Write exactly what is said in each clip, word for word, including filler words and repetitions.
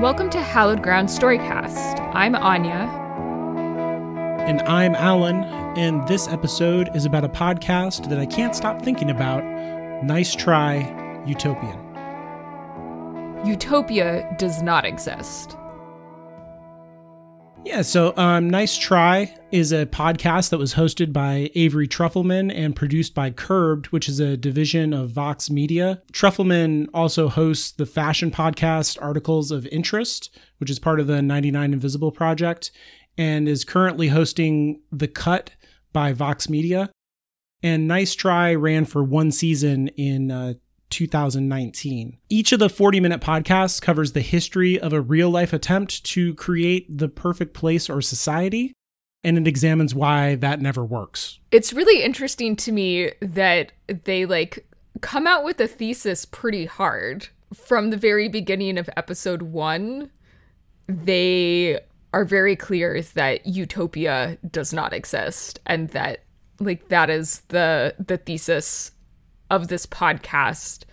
Welcome to Hallowed Ground Storycast. I'm Anya. And I'm Alan, and this episode is about a podcast that I can't stop thinking about, Nice Try, Utopian. Utopia does not exist. Yeah, so um, Nice Try is a podcast that was hosted by Avery Trufelman and produced by Curbed, which is a division of Vox Media. Trufelman also hosts the fashion podcast Articles of Interest, which is part of the ninety-nine Invisible project, and is currently hosting The Cut by Vox Media. And Nice Try ran for one season in uh, two thousand nineteen. Each of the forty-minute podcasts covers the history of a real-life attempt to create the perfect place or society, and it examines why that never works. It's really interesting to me that they, like, come out with a thesis pretty hard. From the very beginning of episode one, they are very clear that utopia does not exist, and that, like, that is the the thesis of this podcast.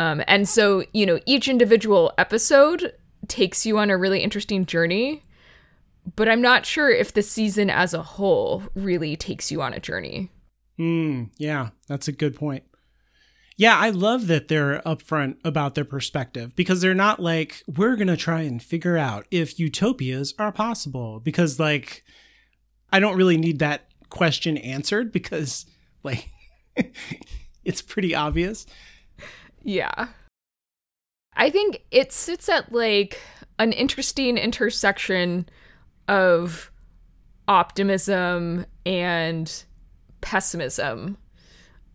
Um, and so, you know, each individual episode takes you on a really interesting journey, but I'm not sure if the season as a whole really takes you on a journey. Mm, yeah, that's a good point. Yeah, I love that they're upfront about their perspective, because they're not like, we're going to try and figure out if utopias are possible, because, like, I don't really need that question answered, because, like, it's pretty obvious. Yeah. I think it sits at, like, an interesting intersection of optimism and pessimism,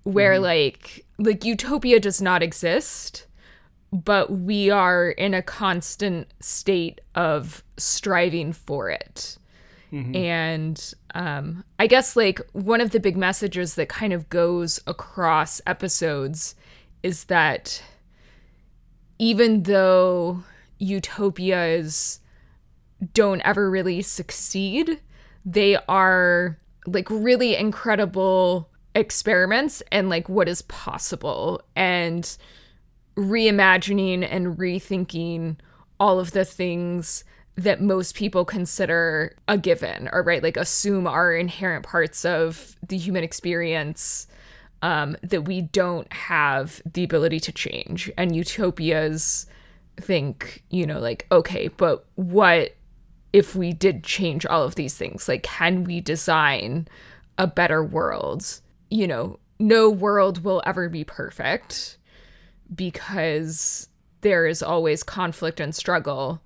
where, mm. like, like utopia does not exist, but we are in a constant state of striving for it. Mm-hmm. And um, I guess, like, one of the big messages that kind of goes across episodes is that even though utopias don't ever really succeed, they are, like, really incredible experiments and, like, what is possible, and reimagining and rethinking all of the things that most people consider a given, or, right, like, assume are inherent parts of the human experience, um, that we don't have the ability to change. And utopias think, you know, like, okay, but what if we did change all of these things? Like, can we design a better world? You know, no world will ever be perfect, because there is always conflict and struggle.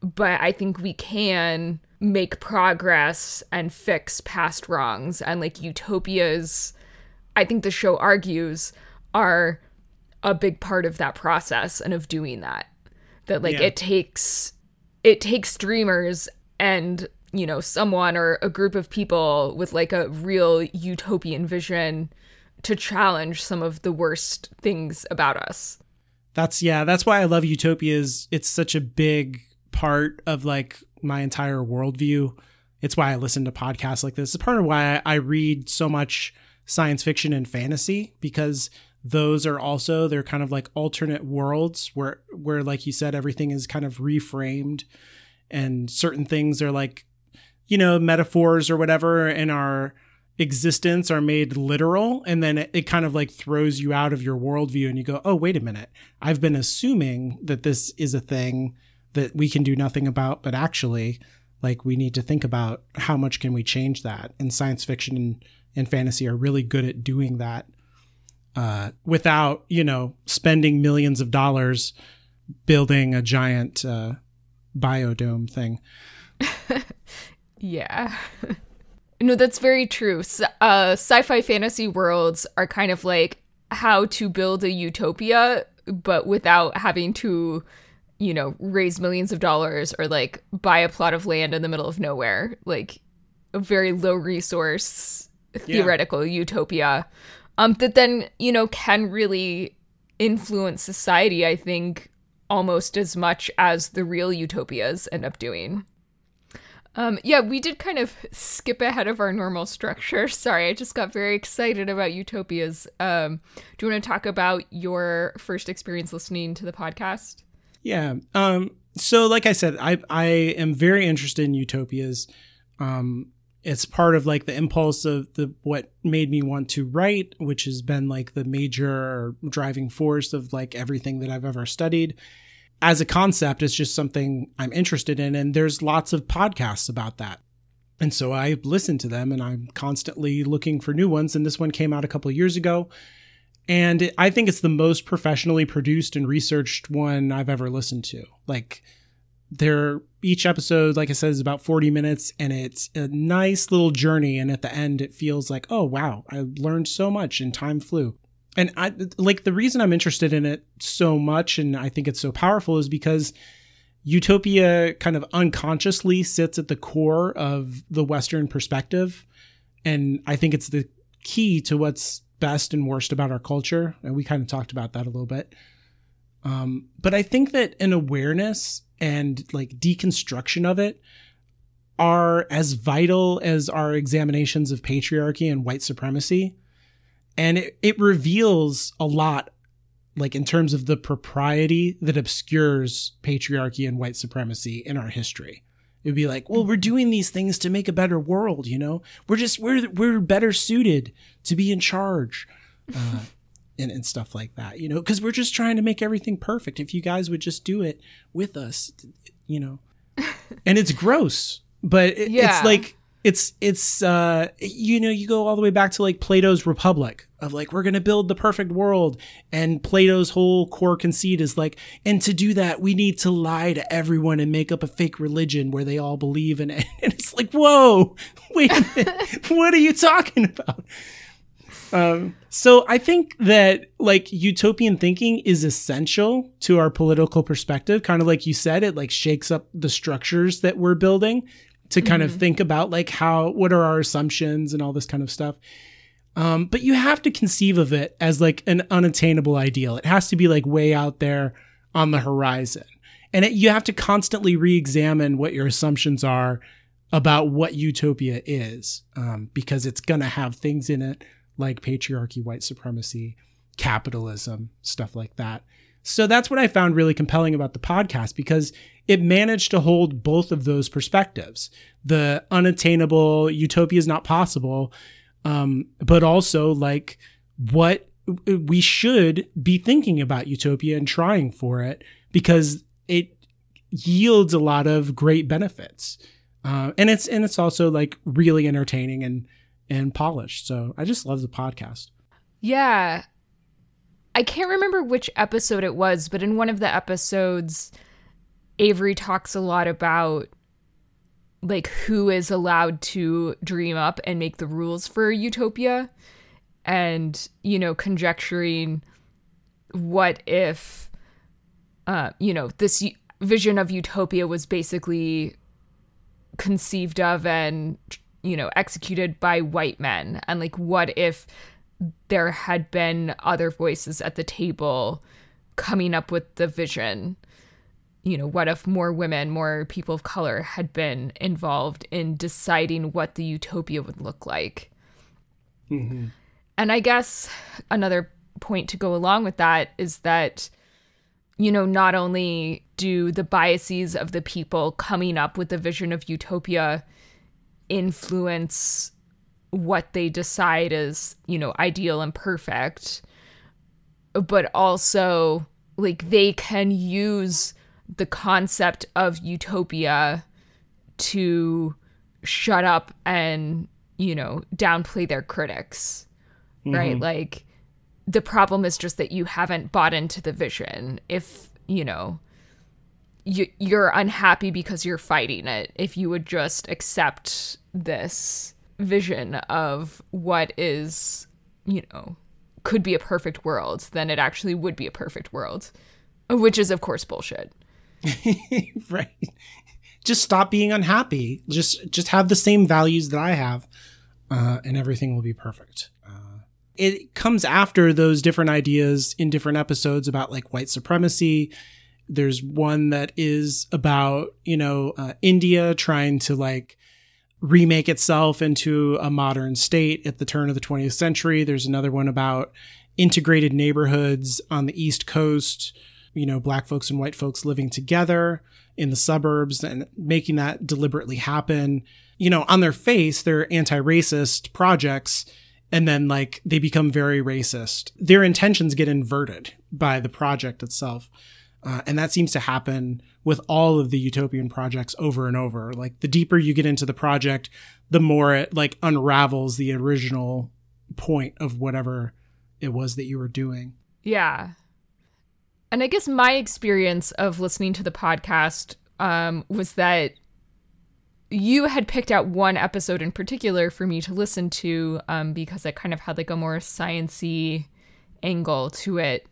But I think we can make progress and fix past wrongs. And, like, utopias, I think the show argues, are a big part of that process and of doing that. That, like, yeah. it takes it takes dreamers and, you know, someone or a group of people with, like, a real utopian vision to challenge some of the worst things about us. That's, yeah, that's why I love utopias. It's such a big part of, like, my entire worldview. It's why I listen to podcasts like this. It's part of why I read so much science fiction and fantasy, because those are also, they're kind of like alternate worlds where, where, like you said, everything is kind of reframed, and certain things are, like, you know, metaphors or whatever in our existence are made literal. And then it, it kind of, like, throws you out of your worldview, and you go, oh, wait a minute, I've been assuming that this is a thing that we can do nothing about, but actually, like, we need to think about how much can we change that. And science fiction and, and fantasy are really good at doing that uh, without, you know, spending millions of dollars building a giant uh, biodome thing. Yeah. No, that's very true. Uh, sci-fi fantasy worlds are kind of like how to build a utopia, but without having to, you know, raise millions of dollars or, like, buy a plot of land in the middle of nowhere, like a very low resource theoretical yeah. utopia um, that then, you know, can really influence society, I think, almost as much as the real utopias end up doing. Um, yeah, we did kind of skip ahead of our normal structure. Sorry, I just got very excited about utopias. Um, do you want to talk about your first experience listening to the podcast? Yeah. Um, so like I said, I I am very interested in utopias. Um, it's part of like the impulse of the what made me want to write, which has been like the major driving force of like everything that I've ever studied. As a concept, it's just something I'm interested in, and there's lots of podcasts about that. And so I listen to them, and I'm constantly looking for new ones, and this one came out a couple of years ago, and it, I think it's the most professionally produced and researched one I've ever listened to. Like, they're, each episode, like I said, is about forty minutes, and it's a nice little journey, and at the end, it feels like, oh, wow, I learned so much, and time flew. And I like the reason I'm interested in it so much, and I think it's so powerful, is because utopia kind of unconsciously sits at the core of the Western perspective. And I think it's the key to what's best and worst about our culture. And we kind of talked about that a little bit. Um, but I think that an awareness and like deconstruction of it are as vital as our examinations of patriarchy and white supremacy. And it, it reveals a lot, like in terms of the propriety that obscures patriarchy and white supremacy in our history. It'd be like, well, we're doing these things to make a better world, you know? We're just, we're we're better suited to be in charge uh, and, and stuff like that, you know? Because we're just trying to make everything perfect. If you guys would just do it with us, you know? And it's gross, but it, yeah. it's like... It's, it's uh, you know, you go all the way back to like Plato's Republic of like, we're going to build the perfect world. And Plato's whole core conceit is like, and to do that, we need to lie to everyone and make up a fake religion where they all believe in it. And it's like, whoa, wait a minute, what are you talking about? Um, so I think that like utopian thinking is essential to our political perspective. Kind of like you said, it like shakes up the structures that we're building to kind mm-hmm. of think about like how, what are our assumptions and all this kind of stuff. Um, but you have to conceive of it as like an unattainable ideal. It has to be like way out there on the horizon. And it, you have to constantly re-examine what your assumptions are about what utopia is, um, because it's going to have things in it like patriarchy, white supremacy, capitalism, stuff like that. So that's what I found really compelling about the podcast, because it managed to hold both of those perspectives. The unattainable, utopia is not possible, um, but also like what we should be thinking about utopia and trying for it, because it yields a lot of great benefits. Uh, and it's and it's also like really entertaining and, and polished. So I just love the podcast. Yeah. I can't remember which episode it was, but in one of the episodes, Avery talks a lot about like who is allowed to dream up and make the rules for utopia, and, you know, conjecturing what if, uh, you know, this u- vision of utopia was basically conceived of and, you know, executed by white men, and like what if there had been other voices at the table coming up with the vision. You know, what if more women, more people of color had been involved in deciding what the utopia would look like? Mm-hmm. And I guess another point to go along with that is that, you know, not only do the biases of the people coming up with the vision of utopia influence what they decide is, you know, ideal and perfect, but also like they can use the concept of utopia to shut up and, you know, downplay their critics, mm-hmm. right? Like the problem is just that you haven't bought into the vision. If, you know, you, you're unhappy because you're fighting it, if you would just accept this vision of what is, you know, could be a perfect world, then it actually would be a perfect world, which is of course bullshit. Right. Just stop being unhappy. Just just have the same values that I have, uh, and everything will be perfect. Uh, it comes after those different ideas in different episodes about like white supremacy. There's one that is about, you know, uh, India trying to like remake itself into a modern state at the turn of the twentieth century. There's another one about integrated neighborhoods on the East Coast, you know, black folks and white folks living together in the suburbs and making that deliberately happen. You know, on their face, they're anti-racist projects, and then like they become very racist. Their intentions get inverted by the project itself. Uh, and that seems to happen with all of the utopian projects over and over. Like the deeper you get into the project, the more it like unravels the original point of whatever it was that you were doing. Yeah. And I guess my experience of listening to the podcast um, was that you had picked out one episode in particular for me to listen to um, because it kind of had like a more science-y angle to it.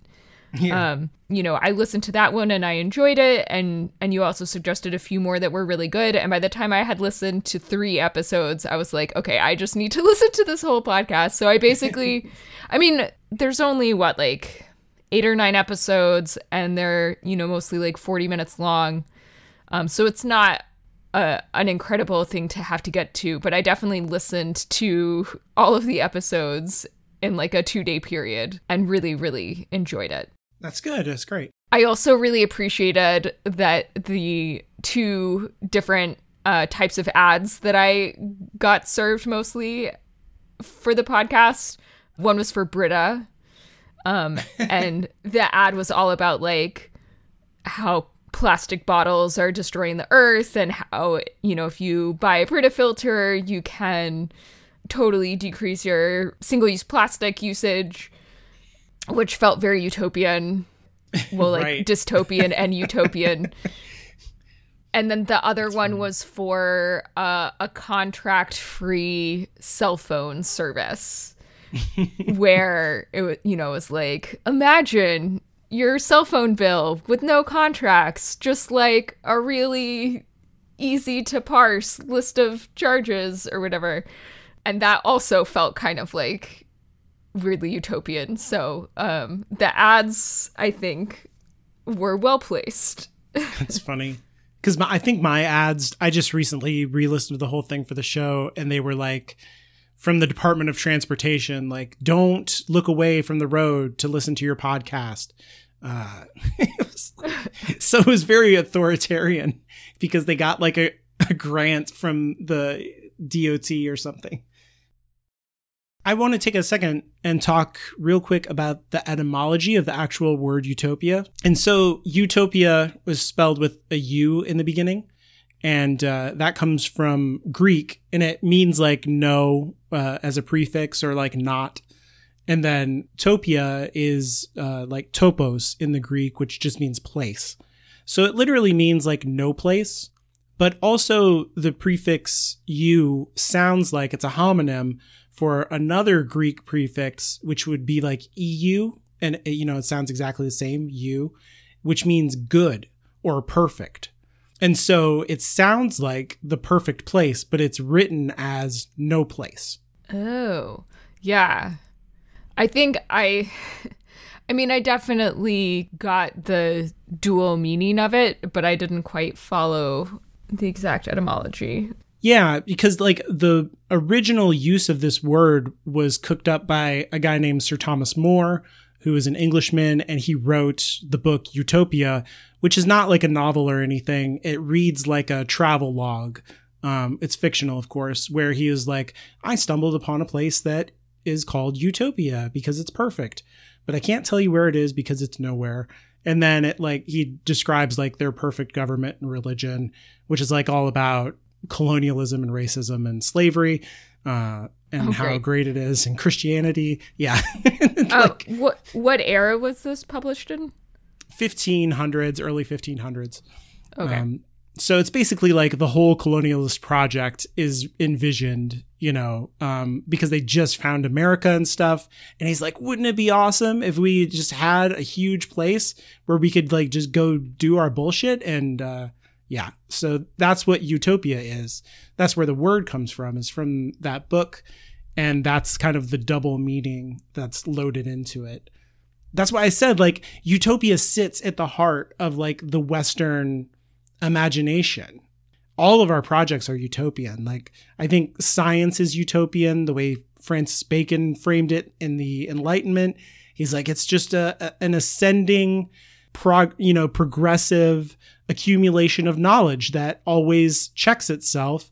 Yeah. Um, you know, I listened to that one and I enjoyed it. And, and you also suggested a few more that were really good. And by the time I had listened to three episodes, I was like, okay, I just need to listen to this whole podcast. So I basically, I mean, there's only what, like eight or nine episodes, and they're, you know, mostly like forty minutes long. Um, so it's not a, an incredible thing to have to get to, but I definitely listened to all of the episodes in like a two day period and really, really enjoyed it. That's good. That's great. I also really appreciated that the two different uh, types of ads that I got served mostly for the podcast. One was for Brita, um, and the ad was all about like how plastic bottles are destroying the earth and how, you know, if you buy a Brita filter, you can totally decrease your single-use plastic usage, which felt very utopian. Well, like right. dystopian and utopian. And then the other That's one funny. was for uh, a contract-free cell phone service where it, you know, was like, imagine your cell phone bill with no contracts, just like a really easy to parse list of charges or whatever. And that also felt kind of like weirdly utopian. So um, the ads, I think, were well placed. That's funny. Because I think my ads, I just recently re-listened to the whole thing for the show, and they were like, from the Department of Transportation, like, don't look away from the road to listen to your podcast. Uh, it was, so it was very authoritarian because they got like a, a grant from the D O T or something. I want to take a second and talk real quick about the etymology of the actual word utopia. And so utopia was spelled with a U in the beginning. And uh, that comes from Greek, and it means like no uh, as a prefix or like not. And then topia is uh, like topos in the Greek, which just means place. So it literally means like no place. But also the prefix "u" sounds like it's a homonym for another Greek prefix, which would be like "eu," and you know it sounds exactly the same, "u," which means good or perfect. And so it sounds like the perfect place, but it's written as no place. Oh, yeah. I think I, I mean, I definitely got the dual meaning of it, but I didn't quite follow the exact etymology. Yeah, because like the original use of this word was cooked up by a guy named Sir Thomas More, who is an Englishman, and he wrote the book Utopia, which is not like a novel or anything. It reads like a travel log. Um, it's fictional, of course, where he is like, I stumbled upon a place that is called Utopia because it's perfect, but I can't tell you where it is because it's nowhere. And then it like he describes like their perfect government and religion, which is like all about colonialism and racism and slavery, uh, and oh, how great. great it is and Christianity. Yeah. like, oh, what what era was this published in? fifteen hundreds, early fifteen hundreds. Okay. Um, so it's basically like the whole colonialist project is envisioned, you know, um, because they just found America and stuff. And he's like, wouldn't it be awesome if we just had a huge place where we could like just go do our bullshit? And uh, yeah, so that's what utopia is. That's where the word comes from, is from that book. And that's kind of the double meaning that's loaded into it. That's why I said like utopia sits at the heart of like the Western imagination. All of our projects are utopian. Like, I think science is utopian, the way Francis Bacon framed it in the Enlightenment. He's like, it's just a, a an ascending, prog- you know, progressive accumulation of knowledge that always checks itself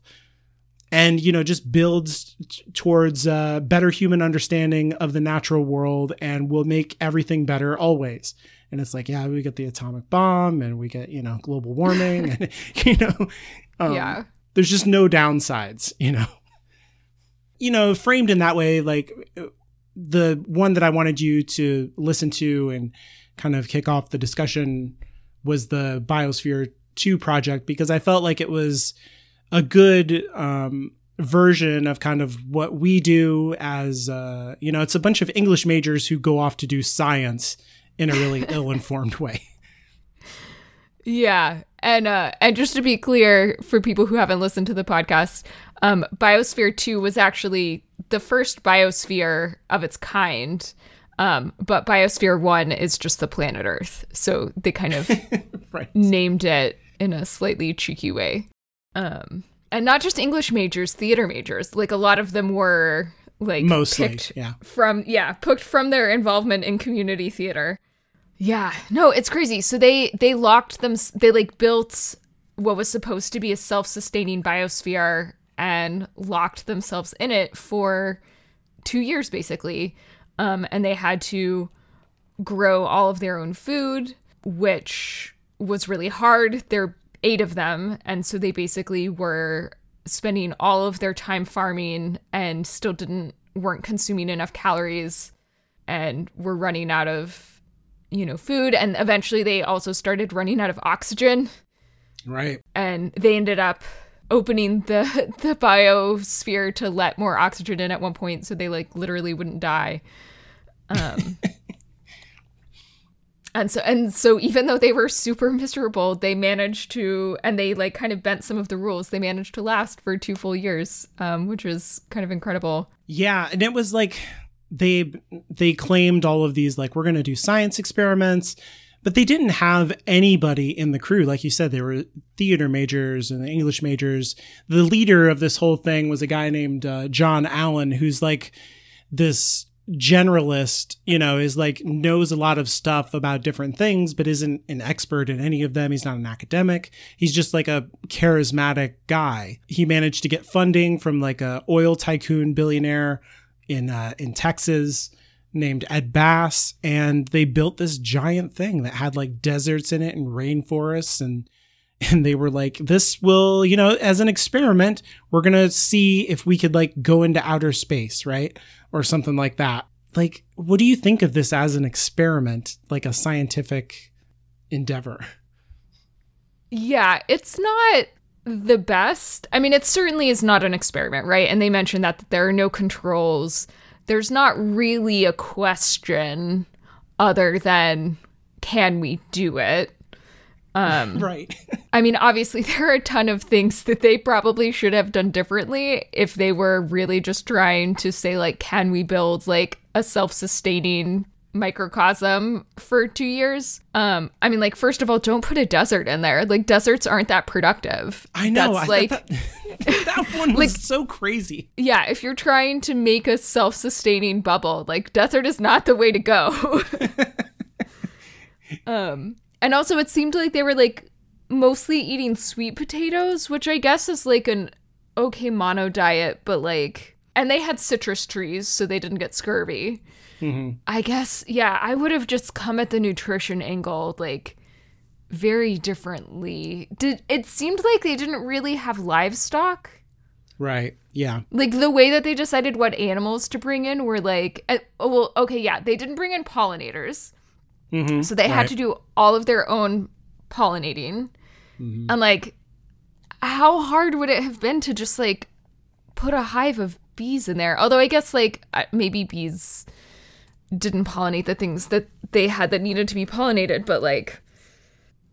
and, you know, just builds t- towards a better human understanding of the natural world and will make everything better always. And it's like, yeah, we get the atomic bomb and we get, you know, global warming and, you know, um, yeah. There's just no downsides, you know, you know, framed in that way. Like the one that I wanted you to listen to and kind of kick off the discussion was the Biosphere two project, because I felt like it was a good um, version of kind of what we do as, uh, you know, it's a bunch of English majors who go off to do science in a really ill-informed way. Yeah. And uh, and just to be clear, for people who haven't listened to the podcast, um, Biosphere two was actually the first biosphere of its kind. Um, but Biosphere one is just the planet Earth. So they kind of right. named it in a slightly cheeky way. Um, and not just English majors, theater majors. Like a lot of them were like mostly picked yeah. from yeah, picked from their involvement in community theater. Yeah, no, it's crazy. So they they locked them. They like built what was supposed to be a self-sustaining biosphere and locked themselves in it for two years, basically. Um, and they had to grow all of their own food, which was really hard. There were eight of them. And so they basically were spending all of their time farming and still didn't weren't consuming enough calories and were running out of, you know, food. And eventually they also started running out of oxygen. Right. And they ended up opening the the biosphere to let more oxygen in at one point. So they like literally wouldn't die. Um, and so and so even though they were super miserable, they managed to and they like kind of bent some of the rules. They managed to last for two full years, um, which was kind of incredible. Yeah. And it was like They they claimed all of these, like, we're going to do science experiments, but they didn't have anybody in the crew. Like you said, they were theater majors and English majors. The leader of this whole thing was a guy named uh, John Allen, who's like this generalist, you know, is like knows a lot of stuff about different things, but isn't an expert in any of them. He's not an academic. He's just like a charismatic guy. He managed to get funding from like a oil tycoon billionaire in uh, in Texas named Ed Bass, and they built this giant thing that had like deserts in it and rainforests, and and they were like, this will, you know, as an experiment, we're going to see if we could like go into outer space, right? Or something like that. Like, what do you think of this as an experiment, like a scientific endeavor? Yeah, it's not the best. I mean, it certainly is not an experiment, right? And they mentioned that, that there are no controls. There's not really a question other than, can we do it? Um, right. I mean, obviously, there are a ton of things that they probably should have done differently if they were really just trying to say, like, can we build, like, a self-sustaining microcosm for two years. Um, I mean, like, first of all, don't put a desert in there. Like, deserts aren't that productive. I know. That's I like that, that one was like, so crazy. Yeah, if you're trying to make a self-sustaining bubble, like, desert is not the way to go. um, and also, it seemed like they were like mostly eating sweet potatoes, which I guess is like an okay mono diet, but like, and they had citrus trees, so they didn't get scurvy. Mm-hmm. I guess, yeah, I would have just come at the nutrition angle, like, very differently. Did it seemed like they didn't really have livestock. Right, yeah. Like, the way that they decided what animals to bring in were, like, uh, well, okay, yeah, they didn't bring in pollinators. Mm-hmm. So they right. had to do all of their own pollinating. Mm-hmm. And, like, how hard would it have been to just, like, put a hive of bees in there? Although I guess, like, maybe bees didn't pollinate the things that they had that needed to be pollinated. But like,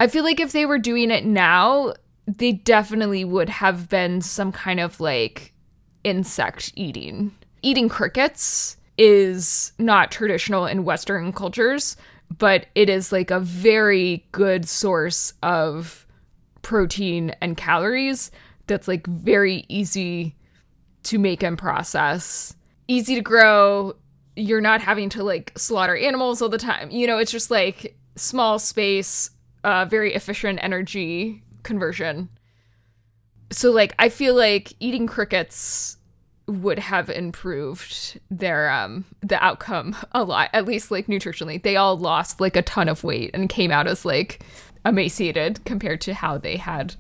I feel like if they were doing it now, they definitely would have been some kind of like insect eating. Eating crickets is not traditional in Western cultures, but it is like a very good source of protein and calories that's like very easy to make and process. Easy to grow. You're not having to, like, slaughter animals all the time. You know, it's just, like, small space, uh, very efficient energy conversion. So, like, I feel like eating crickets would have improved their um the outcome a lot, at least, like, nutritionally. They all lost, like, a ton of weight and came out as, like, emaciated compared to how they had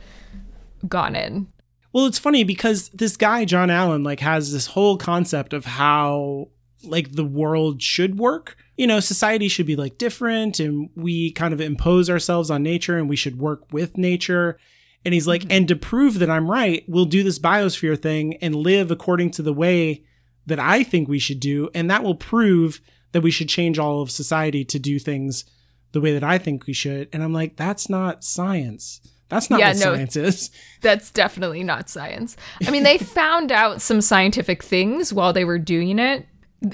gone in. Well, it's funny because this guy, John Allen, like, has this whole concept of how, like, the world should work. You know, society should be, like, different, and we kind of impose ourselves on nature, and we should work with nature. And he's like, mm-hmm. and to prove that I'm right, we'll do this biosphere thing and live according to the way that I think we should do. And that will prove that we should change all of society to do things the way that I think we should. And I'm like, that's not science. That's not yeah, what no, science is. That's definitely not science. I mean, they found out some scientific things while they were doing it.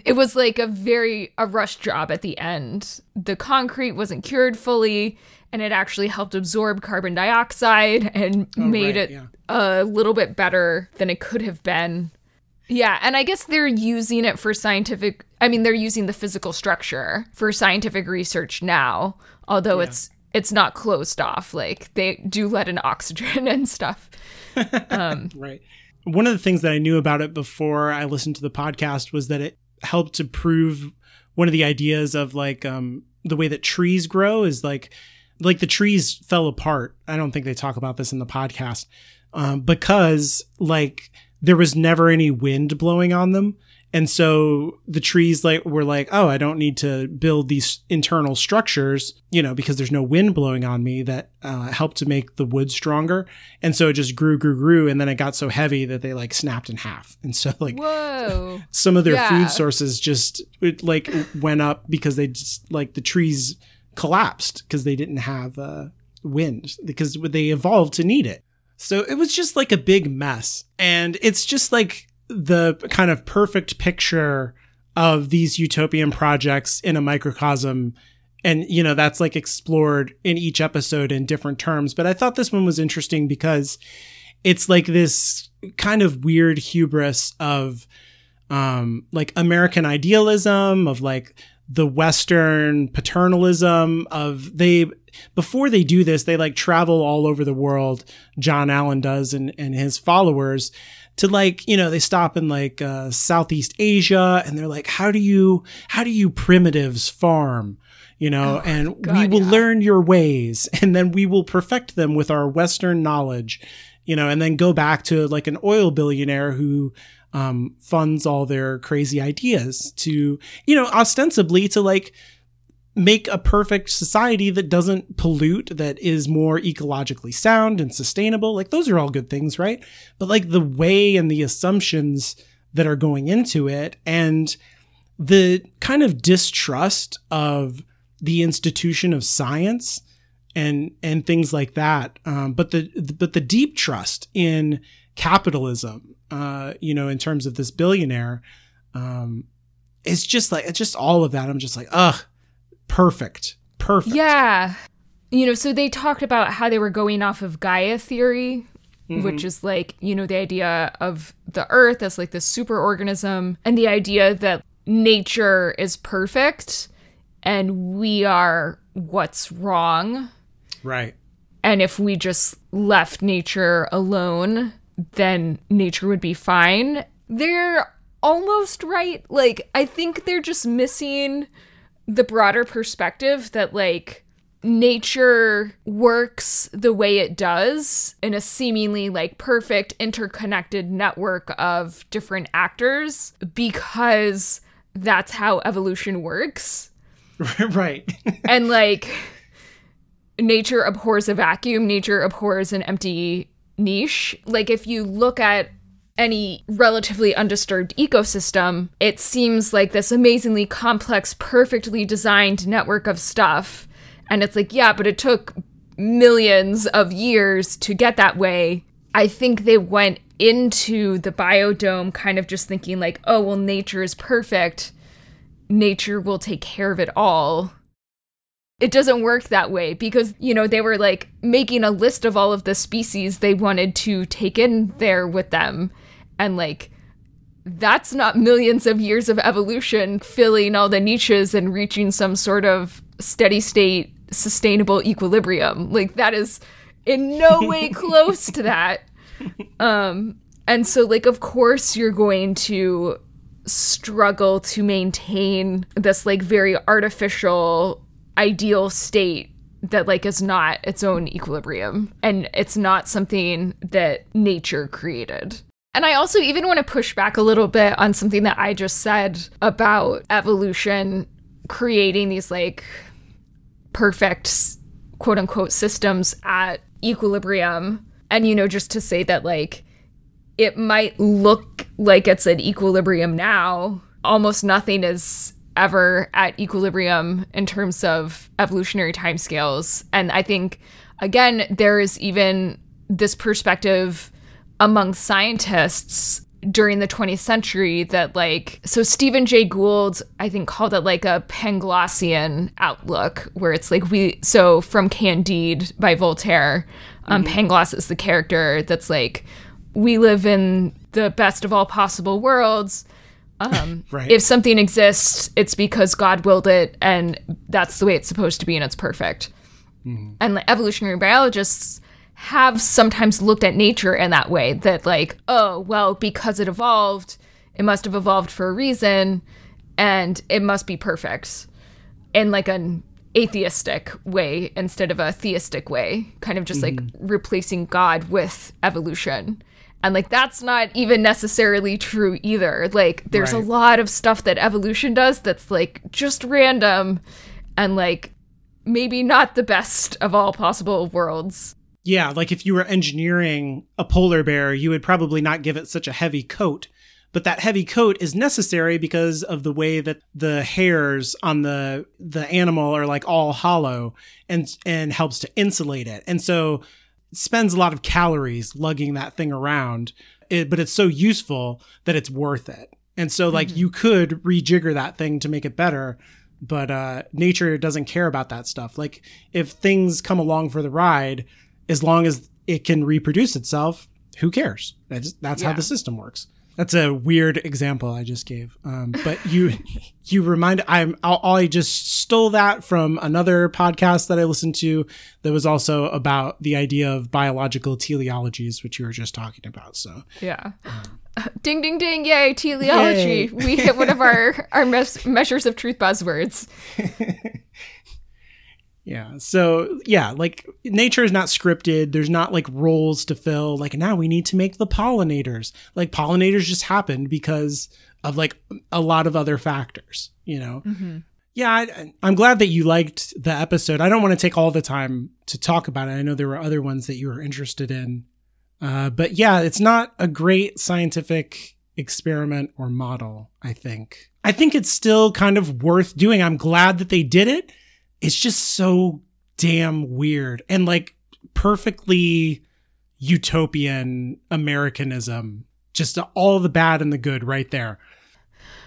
It was like a very, a rush job at the end. The concrete wasn't cured fully, and it actually helped absorb carbon dioxide and oh, made right, it yeah. a little bit better than it could have been. Yeah, and I guess they're using it for scientific, I mean, they're using the physical structure for scientific research now, although yeah. it's it's not closed off. Like, they do let in oxygen and stuff. Um, right. One of the things that I knew about it before I listened to the podcast was that it helped to prove one of the ideas of, like, um, the way that trees grow is, like, like the trees fell apart. I don't think they talk about this in the podcast um, because, like, there was never any wind blowing on them. And so the trees, like, were like, oh, I don't need to build these internal structures, you know, because there's no wind blowing on me that uh, helped to make the wood stronger. And so it just grew, grew, grew. And then it got so heavy that they, like, snapped in half. And so, like, Whoa. some of their yeah. food sources just, it, like, went up because they just, like, the trees collapsed because they didn't have uh, wind because they evolved to need it. So it was just, like, a big mess. And it's just, like, the kind of perfect picture of these utopian projects in a microcosm. And, you know, that's, like, explored in each episode in different terms. But I thought this one was interesting because it's, like, this kind of weird hubris of um, like, American idealism, of, like, the Western paternalism of they, before they do this, they, like, travel all over the world. John Allen does and, and his followers to, like, you know, they stop in, like, uh, Southeast Asia, and they're like, how do you, how do you primitives farm? You know, oh, and God, we will yeah. learn your ways, and then we will perfect them with our Western knowledge, you know, and then go back to, like, an oil billionaire who, Um, funds all their crazy ideas to, you know, ostensibly to, like, make a perfect society that doesn't pollute, that is more ecologically sound and sustainable. Like, those are all good things, right? But, like, the way and the assumptions that are going into it, and the kind of distrust of the institution of science and and things like that, um, but the but the deep trust in capitalism, uh, you know, in terms of this billionaire, um, it's just like, it's just all of that. I'm just like, ugh, perfect, perfect. Yeah. You know, so they talked about how they were going off of Gaia theory, mm-hmm. which is, like, you know, the idea of the earth as, like, this superorganism, and the idea that nature is perfect and we are what's wrong. Right. And if we just left nature alone, then nature would be fine. They're almost right. Like, I think they're just missing the broader perspective that, like, nature works the way it does in a seemingly, like, perfect interconnected network of different actors because that's how evolution works. Right. And, like, nature abhors a vacuum. Nature abhors an empty niche. Like, if you look at any relatively undisturbed ecosystem, it seems like this amazingly complex, perfectly designed network of stuff. And it's like, yeah, but it took millions of years to get that way. I think they went into the biodome kind of just thinking, like, oh, well, nature is perfect. Nature will take care of it all. It doesn't work that way because, you know, they were, like, making a list of all of the species they wanted to take in there with them. And, like, that's not millions of years of evolution filling all the niches and reaching some sort of steady state sustainable equilibrium. Like, that is in no way close to that. Um, and so, like, of course you're going to struggle to maintain this, like, very artificial ideal state that, like, is not its own equilibrium. And it's not something that nature created. And I also even want to push back a little bit on something that I just said about evolution creating these, like, perfect, quote-unquote, systems at equilibrium. And, you know, just to say that, like, it might look like it's at equilibrium now. Almost nothing is ever at equilibrium in terms of evolutionary timescales. And I think, again, there is even this perspective among scientists during the twentieth century that, like, so Stephen Jay Gould, I think, called it, like, a Panglossian outlook, where it's like, we, so from Candide by Voltaire, um, mm-hmm. Pangloss is the character that's like, we live in the best of all possible worlds. Um, right. If something exists, it's because God willed it, and that's the way it's supposed to be, and it's perfect. Mm-hmm. And the evolutionary biologists have sometimes looked at nature in that way, that, like, oh, well, because it evolved, it must have evolved for a reason, and it must be perfect in, like, an atheistic way instead of a theistic way, kind of just, mm-hmm. like, replacing God with evolution. And, like, that's not even necessarily true either. Like, there's right. a lot of stuff that evolution does that's, like, just random and, like, maybe not the best of all possible worlds. Yeah, like, if you were engineering a polar bear, you would probably not give it such a heavy coat. But that heavy coat is necessary because of the way that the hairs on the the animal are, like, all hollow and and helps to insulate it. And so spends a lot of calories lugging that thing around, it, but it's so useful that it's worth it. And so, like, mm-hmm. you could rejigger that thing to make it better, but uh, nature doesn't care about that stuff. Like, if things come along for the ride, as long as it can reproduce itself, who cares? That's, that's yeah. how the system works. That's a weird example I just gave. Um, but you, you remind, I'm, I'll, I just stole that from another podcast that I listened to that was also about the idea of biological teleologies, which you were just talking about. So, yeah. Um, ding, ding, ding. Yay. Teleology. Yay. We hit one of our, our mes- measures of truth buzzwords. Yeah. So, yeah, like, nature is not scripted. There's not, like, roles to fill. Like, now we need to make the pollinators. Like, pollinators just happened because of, like, a lot of other factors, you know? Mm-hmm. Yeah. I, I'm glad that you liked the episode. I don't want to take all the time to talk about it. I know there were other ones that you were interested in. Uh, but yeah, it's not a great scientific experiment or model, I think. I think it's still kind of worth doing. I'm glad that they did it. It's just so damn weird and, like, perfectly utopian Americanism. Just all the bad and the good right there.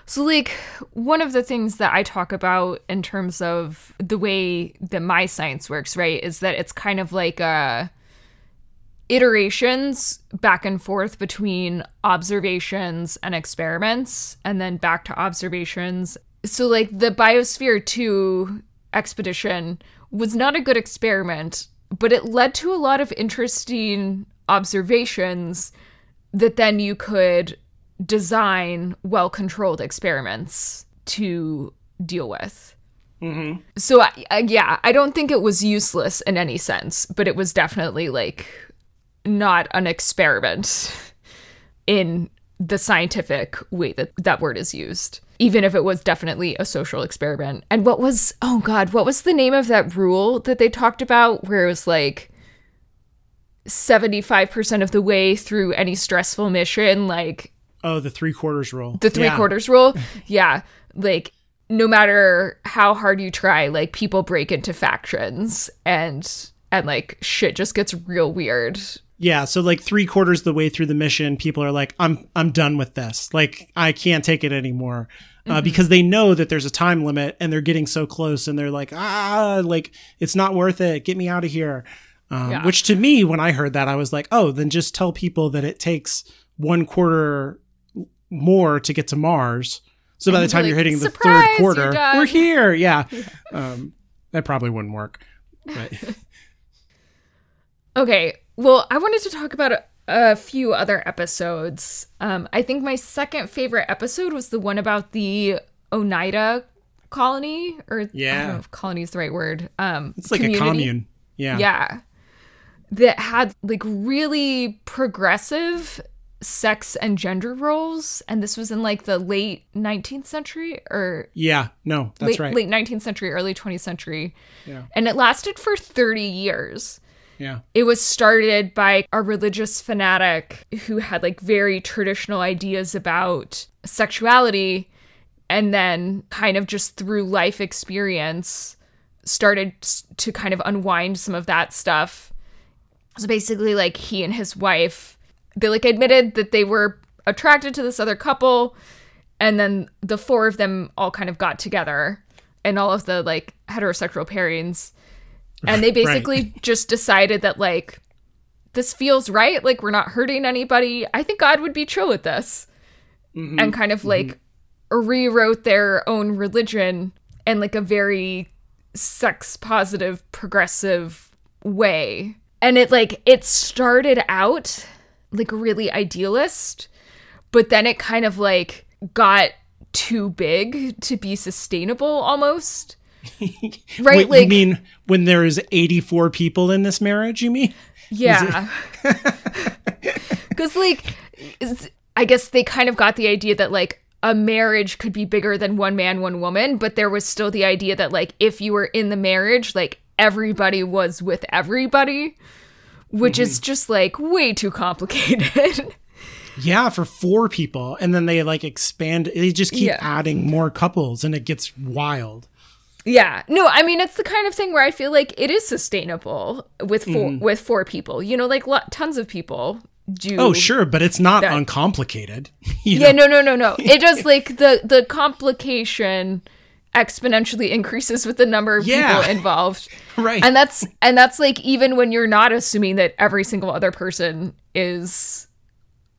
So, like, one of the things that I talk about in terms of the way that my science works, right, is that it's kind of like uh, iterations back and forth between observations and experiments and then back to observations. So, like, the Biosphere two expedition was not a good experiment, but it led to a lot of interesting observations that then you could design well-controlled experiments to deal with. Mm-hmm. So, uh, yeah, I don't think it was useless in any sense, but it was definitely, like, not an experiment in the scientific way that that word is used. Even if it was definitely a social experiment. And what was, oh God, what was the name of that rule that they talked about where it was like seventy-five percent of the way through any stressful mission, like... Oh, the three quarters rule. The three yeah. quarters rule. Yeah. Like, no matter how hard you try, like, people break into factions and, and like, shit just gets real weird. Yeah, so, like, three quarters of the way through the mission, people are like, I'm I'm done with this. Like, I can't take it anymore. Uh, mm-hmm. Because they know that there's a time limit, and they're getting so close, and they're like, ah, like, it's not worth it. Get me out of here. Um, yeah. Which, to me, when I heard that, I was like, oh, then just tell people that it takes one quarter more to get to Mars. So, and by the time like, you're hitting the third quarter, we're here. Yeah. yeah. Um, that probably wouldn't work. Right. Okay. Well, I wanted to talk about a, a few other episodes. Um, I think my second favorite episode was the one about the Oneida colony, or yeah. I don't know if colony is the right word. Um, it's like community. A commune. Yeah. Yeah. That had like really progressive sex and gender roles, and this was in like the late nineteenth century, or yeah no that's late, right late nineteenth century, early twentieth century. Yeah. And it lasted for thirty years. Yeah. It was started by a religious fanatic who had like very traditional ideas about sexuality, and then kind of just through life experience started to kind of unwind some of that stuff. So basically like he and his wife, they like admitted that they were attracted to this other couple, and then the four of them all kind of got together, and all of the like heterosexual pairings, and they basically right. just decided that like this feels right, like we're not hurting anybody. I think God would be chill with this. Mm-hmm. And kind of like mm-hmm. rewrote their own religion in like a very sex positive, progressive way. And it like it started out like really idealist, but then it kind of like got too big to be sustainable almost. Right? Wait, like, you mean when there is eighty-four people in this marriage, you mean? Yeah. Because like I guess they kind of got the idea that like a marriage could be bigger than one man, one woman, but there was still the idea that like if you were in the marriage, like everybody was with everybody. Which mm-hmm. is just, like, way too complicated. Yeah, for four people. And then they, like, expand. They just keep yeah. adding more couples, and it gets wild. Yeah. No, I mean, it's the kind of thing where I feel like it is sustainable with four, mm. with four people. You know, like, lo- tons of people do. Oh, sure, but it's not that. Uncomplicated. Yeah, know? no, no, no, no. It does, like, the, the complication exponentially increases with the number of yeah. people involved. Right. And that's and that's like even when you're not assuming that every single other person is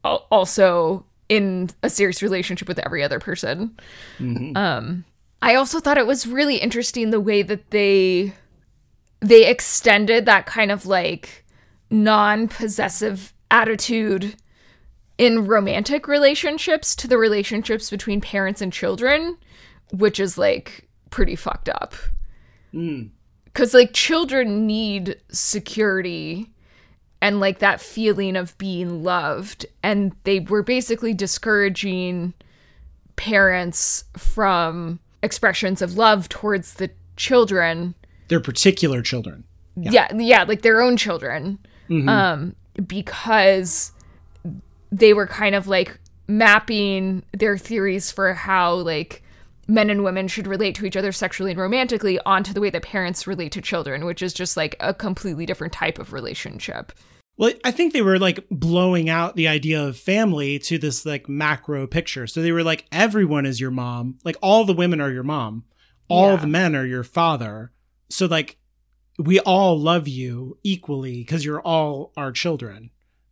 al- also in a serious relationship with every other person. Mm-hmm. Um, I also thought it was really interesting the way that they they extended that kind of like non-possessive attitude in romantic relationships to the relationships between parents and children, which is, like, pretty fucked up. Because, mm. like, children need security and, like, that feeling of being loved. And they were basically discouraging parents from expressions of love towards the children. Their particular children. Yeah, yeah, yeah like, their own children. Mm-hmm. Um, because they were kind of, like, mapping their theories for how, like, men and women should relate to each other sexually and romantically onto the way that parents relate to children, which is just like a completely different type of relationship. Well, I think they were like blowing out the idea of family to this like macro picture. So they were like, everyone is your mom. Like all the women are your mom. All yeah. the men are your father. So like we all love you equally because you're all our children.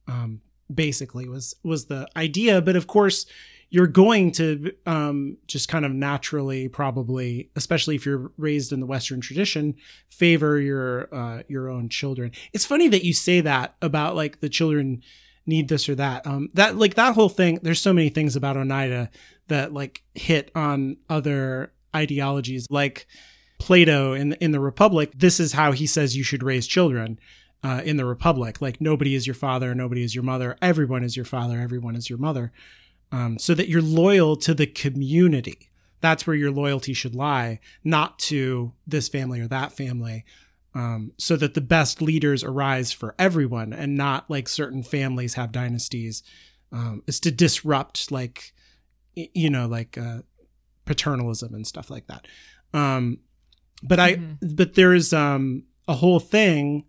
Um, basically was, was the idea. But of course, you're going to um, just kind of naturally, probably, especially if you're raised in the Western tradition, favor your uh, your own children. It's funny that you say that about like the children need this or that. Um, that like that whole thing. There's so many things about Oneida that like hit on other ideologies, like Plato in in the Republic. This is how he says you should raise children. Uh, in the Republic, like nobody is your father, nobody is your mother. Everyone is your father. Everyone is your mother. Um, so that you're loyal to the community. That's where your loyalty should lie, not to this family or that family. Um, so that the best leaders arise for everyone and not like certain families have dynasties. Um, it's to disrupt like, you know, like uh, paternalism and stuff like that. Um, but mm-hmm. I, but there is um, a whole thing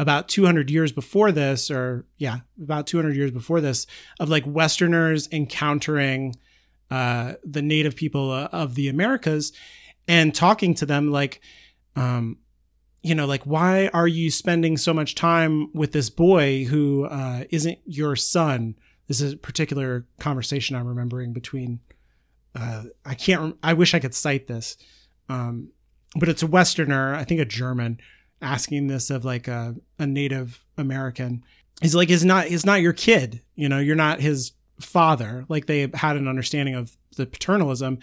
about two hundred years before this, or yeah, about two hundred years before this, of like Westerners encountering uh, the native people of the Americas and talking to them like, um, you know, like, why are you spending so much time with this boy who uh, isn't your son? This is a particular conversation I'm remembering between, uh, I can't, rem- I wish I could cite this, um, but it's a Westerner, I think a German, asking this of like a, a Native American is like, it's not, it's not your kid, you know, you're not his father. Like they had an understanding of the paternalism,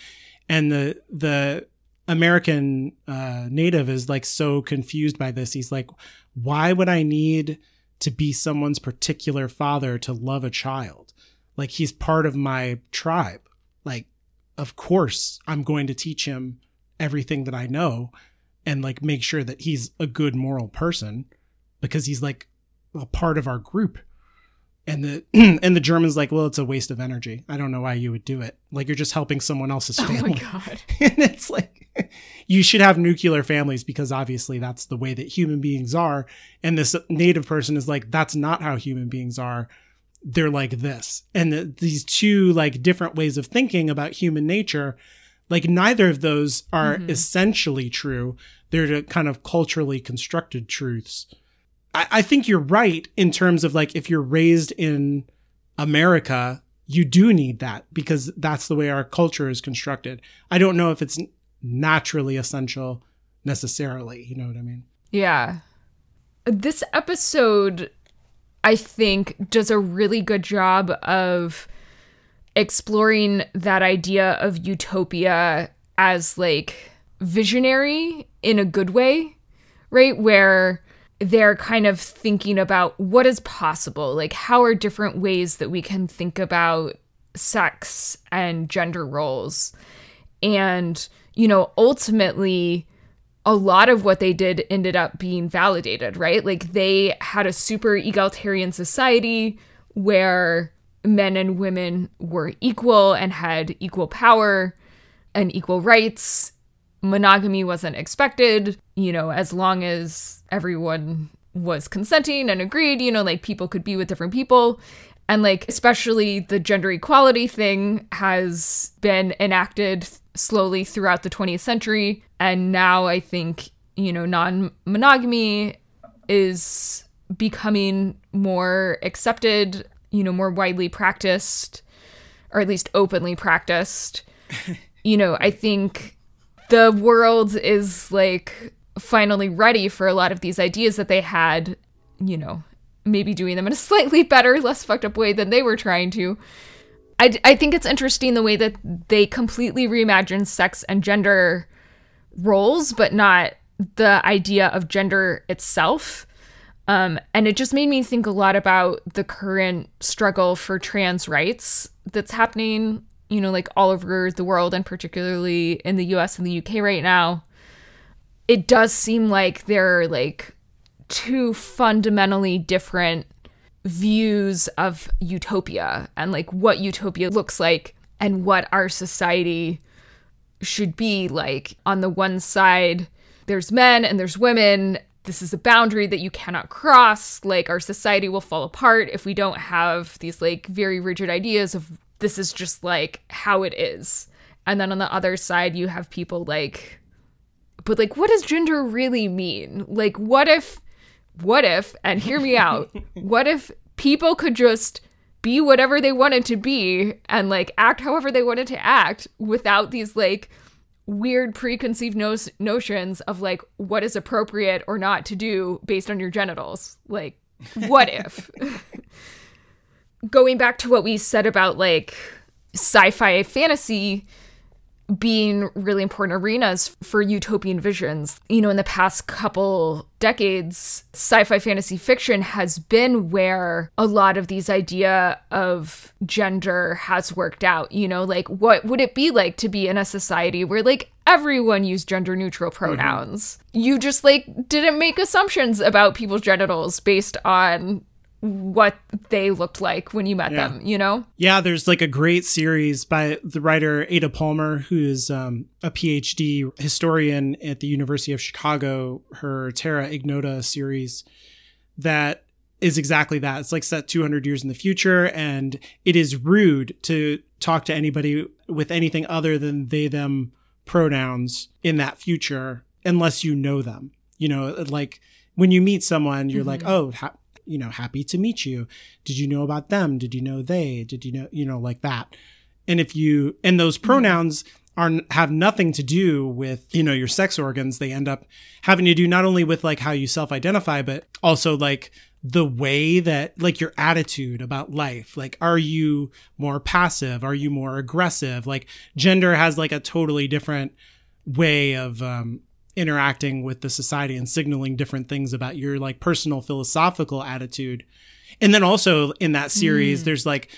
and the, the American uh, Native is like so confused by this. He's like, why would I need to be someone's particular father to love a child? Like, he's part of my tribe. Like, of course I'm going to teach him everything that I know and like make sure that he's a good moral person, because he's like a part of our group. And the and the German's like, well, it's a waste of energy. I don't know why you would do it. Like, you're just helping someone else's family. Oh my God. And it's like, you should have nuclear families, because obviously that's the way that human beings are. And this Native person is like, that's not how human beings are. They're like this. And the, these two like different ways of thinking about human nature, like neither of those are mm-hmm. essentially true. They're kind of culturally constructed truths. I think you're right in terms of like, if you're raised in America, you do need that, because that's the way our culture is constructed. I don't know if it's naturally essential necessarily. You know what I mean? Yeah. This episode, I think, does a really good job of exploring that idea of utopia as like visionary in a good way, right? Where they're kind of thinking about what is possible, like how are different ways that we can think about sex and gender roles. And, you know, ultimately, a lot of what they did ended up being validated, right? Like, they had a super egalitarian society where men and women were equal and had equal power and equal rights. Monogamy wasn't expected, you know, as long as everyone was consenting and agreed, you know, like people could be with different people. And like, especially the gender equality thing has been enacted slowly throughout the twentieth century. And now I think, you know, non-monogamy is becoming more accepted, you know, more widely practiced, or at least openly practiced. You know, I think the world is like finally ready for a lot of these ideas that they had, you know, maybe doing them in a slightly better, less fucked up way than they were trying to. I, I think it's interesting the way that they completely reimagine sex and gender roles, but not the idea of gender itself. Um, and it just made me think a lot about the current struggle for trans rights that's happening, you know, like all over the world, and particularly in the U S and the U K right now. It does seem like there are like two fundamentally different views of utopia, and like what utopia looks like and what our society should be like. On the one side, there's men and there's women. This is a boundary that you cannot cross. Like, our society will fall apart if we don't have these like very rigid ideas of this is just like how it is. And then on the other side, you have people like, but like, what does gender really mean? Like, what if, what if, and hear me out, what if people could just be whatever they wanted to be and like act however they wanted to act without these like weird preconceived no- notions of like what is appropriate or not to do based on your genitals? Like, what if? Going back to what we said about like sci-fi fantasy being really important arenas for utopian visions, you know, in the past couple decades, sci-fi fantasy fiction has been where a lot of these idea of gender has worked out, you know, like what would it be like to be in a society where like everyone used gender neutral pronouns? Mm-hmm. You just like didn't make assumptions about people's genitals based on what they looked like when you met yeah. them, you know? Yeah, there's like a great series by the writer Ada Palmer, who is um, a P H D historian at the University of Chicago, her Terra Ignota series that is exactly that. It's like set two hundred years in the future, and it is rude to talk to anybody with anything other than they, them pronouns in that future, unless you know them. You know, like when you meet someone, you're mm-hmm. like, oh, how you know, happy to meet you. Did you know about them? Did you know they? Did you know, you know, like that? And if you, and those pronouns, are have nothing to do with, you know, your sex organs. They end up having to do not only with like how you self-identify, but also like the way that like your attitude about life, like, are you more passive? Are you more aggressive? Like gender has like a totally different way of um, interacting with the society and signaling different things about your like personal philosophical attitude. And then also in that series, mm. there's like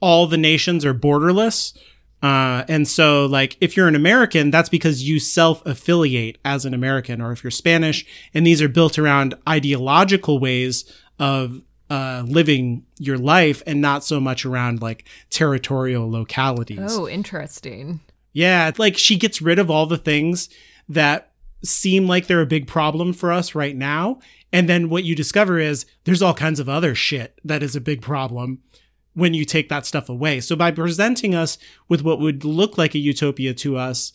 all the nations are borderless. Uh, and so like, if you're an American, that's because you self-affiliate as an American, or if you're Spanish, and these are built around ideological ways of, uh, living your life and not so much around like territorial localities. Oh, interesting. Yeah. Like she gets rid of all the things that seem like they're a big problem for us right now. And then what you discover is there's all kinds of other shit that is a big problem when you take that stuff away. So by presenting us with what would look like a utopia to us,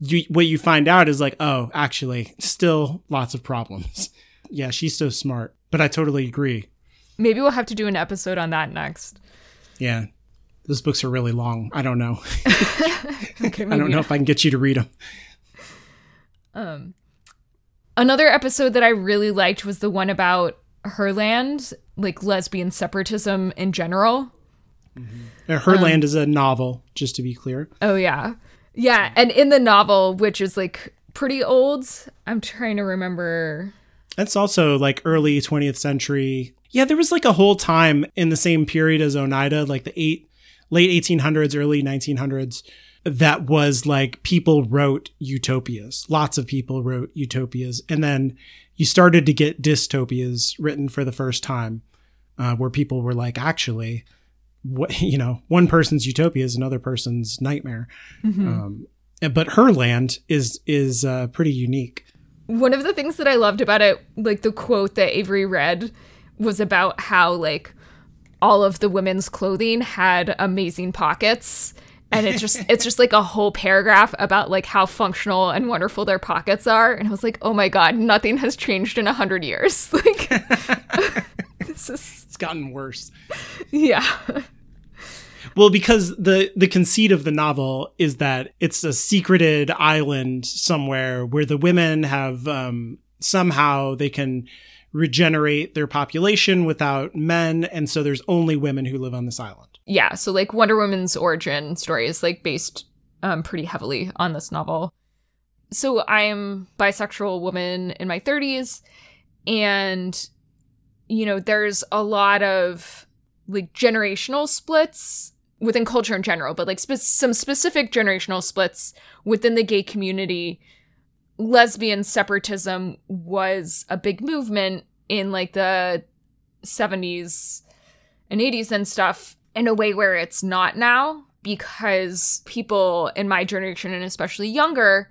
you, what you find out is like, oh, actually, still lots of problems. Yeah, she's so smart. But I totally agree. Maybe we'll have to do an episode on that next. Yeah. Those books are really long. I don't know. Okay, I don't know if I can get you to read them. Um, another episode that I really liked was the one about Herland, like lesbian separatism in general. Mm-hmm. Herland um, is a novel, just to be clear. Oh, yeah. Yeah. And in the novel, which is like pretty old, I'm trying to remember. That's also like early twentieth century. Yeah, there was like a whole time in the same period as Oneida, like the eight, late eighteen hundreds, early nineteen hundreds. That was like people wrote utopias. Lots of people wrote utopias. And then you started to get dystopias written for the first time, uh, where people were like, actually, what, you know, one person's utopia is another person's nightmare. Mm-hmm. Um, but Herland is is uh, pretty unique. One of the things that I loved about it, like the quote that Avery read, was about how like all of the women's clothing had amazing pockets. And it's just it's just like a whole paragraph about like how functional and wonderful their pockets are. And I was like, oh my God, nothing has changed in a hundred years. Like this is it's gotten worse. Yeah. Well, because the, the conceit of the novel is that it's a secreted island somewhere where the women have um, somehow they can regenerate their population without men. And so there's only women who live on this island. Yeah, so like Wonder Woman's origin story is like based um, pretty heavily on this novel. So I am a bisexual woman in my thirties, and, you know, there's a lot of like generational splits within culture in general, but like spe- some specific generational splits within the gay community. Lesbian separatism was a big movement in like the seventies and eighties and stuff, in a way where it's not now, because people in my generation, and especially younger,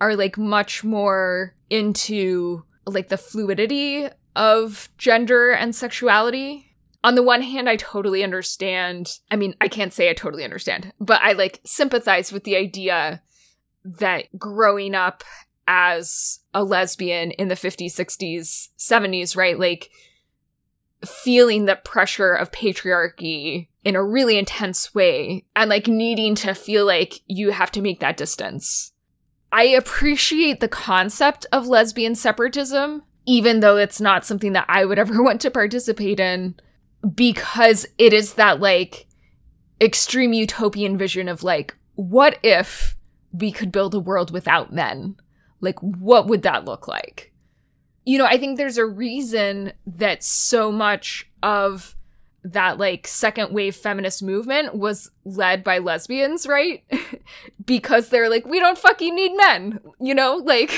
are like much more into like the fluidity of gender and sexuality. On the one hand, I totally understand. I mean, I can't say I totally understand, but I like sympathize with the idea that growing up as a lesbian in the fifties, sixties, seventies, right? Like feeling the pressure of patriarchy in a really intense way, and like needing to feel like you have to make that distance. I appreciate the concept of lesbian separatism, even though it's not something that I would ever want to participate in, because it is that like extreme utopian vision of like, what if we could build a world without men? Like, what would that look like? You know, I think there's a reason that so much of that, like, second wave feminist movement was led by lesbians, right? Because they're like, we don't fucking need men, you know? Like,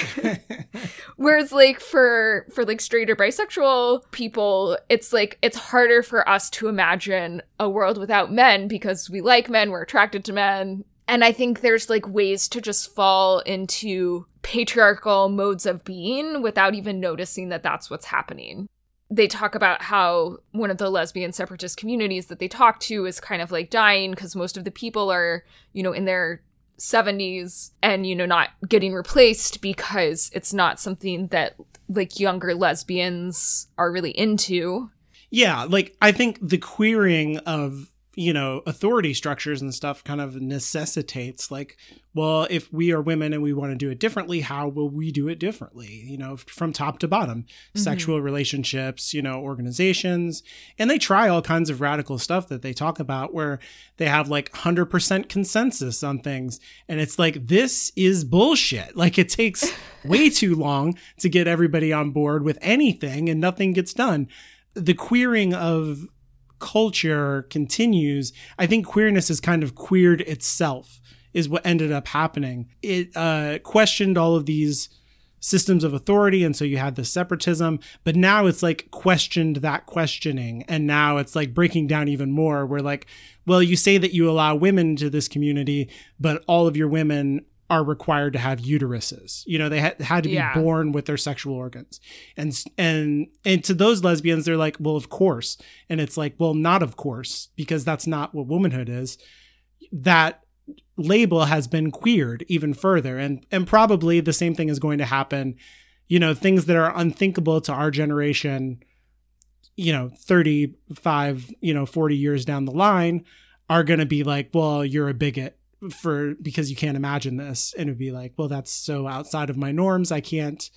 whereas, like, for, for, like, straight or bisexual people, it's, like, it's harder for us to imagine a world without men because we like men, we're attracted to men. And I think there's, like, ways to just fall into patriarchal modes of being without even noticing that that's what's happening. They talk about how one of the lesbian separatist communities that they talk to is kind of, like, dying because most of the people are, you know, in their seventies and, you know, not getting replaced because it's not something that, like, younger lesbians are really into. Yeah, like, I think the queering of you know, authority structures and stuff kind of necessitates, like, well, if we are women and we want to do it differently, how will we do it differently? You know, from top to bottom, mm-hmm. sexual relationships, you know, organizations. And they try all kinds of radical stuff that they talk about where they have like one hundred percent consensus on things. And it's like, this is bullshit. Like, it takes way too long to get everybody on board with anything and nothing gets done. The queering of culture continues. I think queerness is kind of queered itself is what ended up happening. It uh, questioned all of these systems of authority. And so you had the separatism, but now it's like questioned that questioning. And now it's like breaking down even more. We're like, well, you say that you allow women into this community, but all of your women are required to have uteruses. You know, they ha- had to be yeah. born with their sexual organs. And, and, and to those lesbians, they're like, well, of course. And it's like, well, not of course, because that's not what womanhood is. That label has been queered even further. And, and probably the same thing is going to happen. You know, things that are unthinkable to our generation, you know, thirty-five, you know, forty years down the line are going to be like, well, you're a bigot for because you can't imagine this. And it'd be like, well, that's so outside of my norms, I can't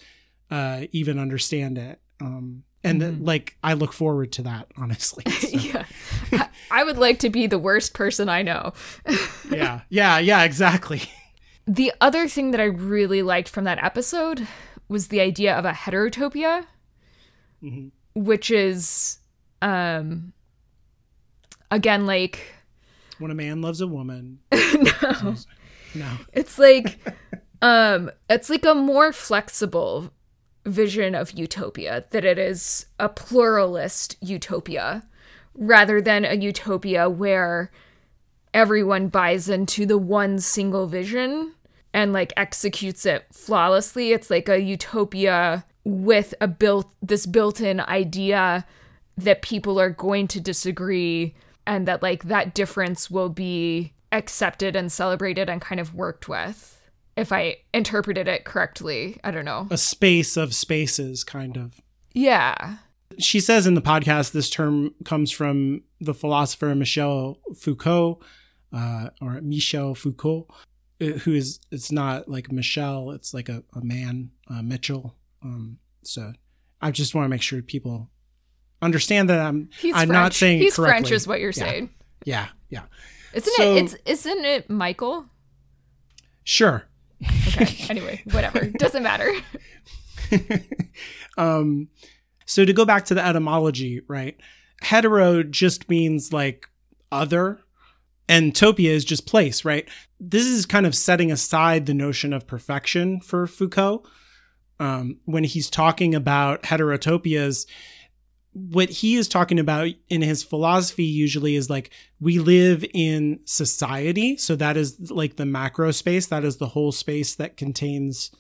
uh even understand it. Um and mm-hmm. the, like I look forward to that, honestly. So. yeah I, I would like to be the worst person I know. yeah yeah yeah exactly. The other thing that I really liked from that episode was the idea of a heterotopia, mm-hmm. which is um again like when a man loves a woman. no. No. It's like um it's like a more flexible vision of utopia, that it is a pluralist utopia rather than a utopia where everyone buys into the one single vision and like executes it flawlessly. It's like a utopia with a built this built-in idea that people are going to disagree. And that, like, that difference will be accepted and celebrated and kind of worked with, if I interpreted it correctly. I don't know. A space of spaces, kind of. Yeah. She says in the podcast, this term comes from the philosopher Michel Foucault, uh, or Michel Foucault, who is, it's not like Michelle, it's like a, a man, uh, Mitchell. Um, so I just want to make sure people understand that I'm He's I'm French. Not saying He's correctly. French is what you're yeah. saying. Yeah, yeah. Isn't so, it it's isn't it Michael? Sure. Okay. Anyway, whatever. Doesn't matter. um so to go back to the etymology, right? Hetero just means like other, and topia is just place, right? This is kind of setting aside the notion of perfection for Foucault. Um when he's talking about heterotopias, what he is talking about in his philosophy usually is like, we live in society. So that is like the macro space. That is the whole space that contains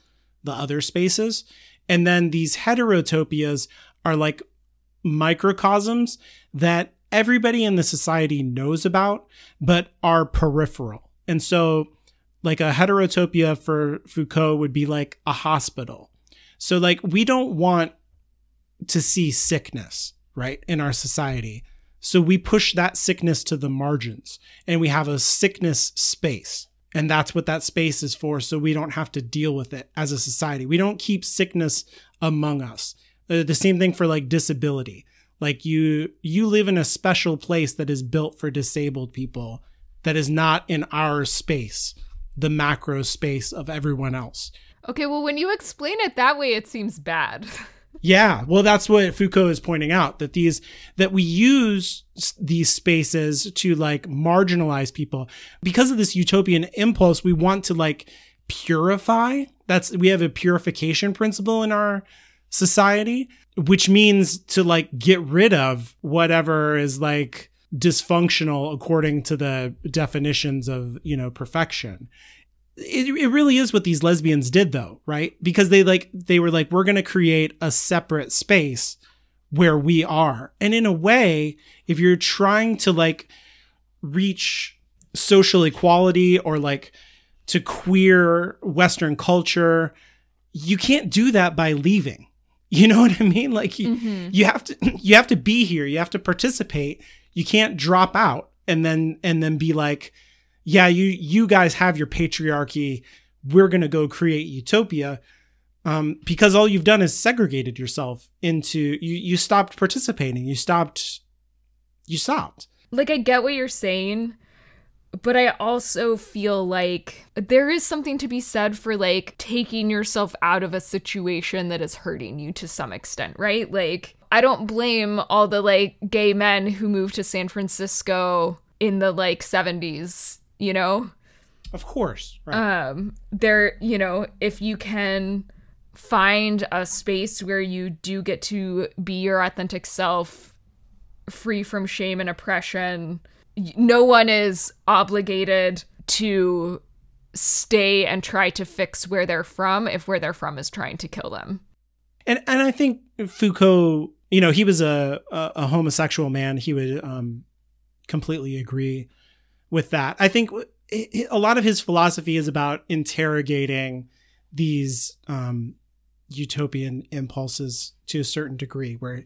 the other spaces. And then these heterotopias are like microcosms that everybody in the society knows about, but are peripheral. And so like a heterotopia for Foucault would be like a hospital. So like, we don't want to see sickness, right, in our society. So we push that sickness to the margins and we have a sickness space. And that's what that space is for. So we don't have to deal with it as a society. We don't keep sickness among us. The same thing for like disability. Like you, you live in a special place that is built for disabled people that is not in our space, the macro space of everyone else. Okay. Well, when you explain it that way, it seems bad. Yeah, well, that's what Foucault is pointing out, that these that we use these spaces to like marginalize people because of this utopian impulse. We want to like purify. That's we have a purification principle in our society, which means to like get rid of whatever is like dysfunctional according to the definitions of, you know, perfection. It it really is what these lesbians did though, right? Because they like, they were like, we're going to create a separate space where we are. And in a way, if you're trying to like reach social equality or like to queer Western culture, you can't do that by leaving. You know what I mean? Like you, mm-hmm. you have to, you have to be here. You have to participate. You can't drop out and then and then be like, yeah, you you guys have your patriarchy. We're going to go create utopia, um, because all you've done is segregated yourself into you. You stopped participating. You stopped. You stopped. Like, I get what you're saying, but I also feel like there is something to be said for, like, taking yourself out of a situation that is hurting you to some extent, right? Like, I don't blame all the, like, gay men who moved to San Francisco in the, like, seventies, you know? Of course. Right. Um, there, you know, if you can find a space where you do get to be your authentic self, free from shame and oppression, no one is obligated to stay and try to fix where they're from if where they're from is trying to kill them. And and I think Foucault, you know, he was a, a, a homosexual man. He would um, completely agree with that. I think a lot of his philosophy is about interrogating these um, utopian impulses to a certain degree, where,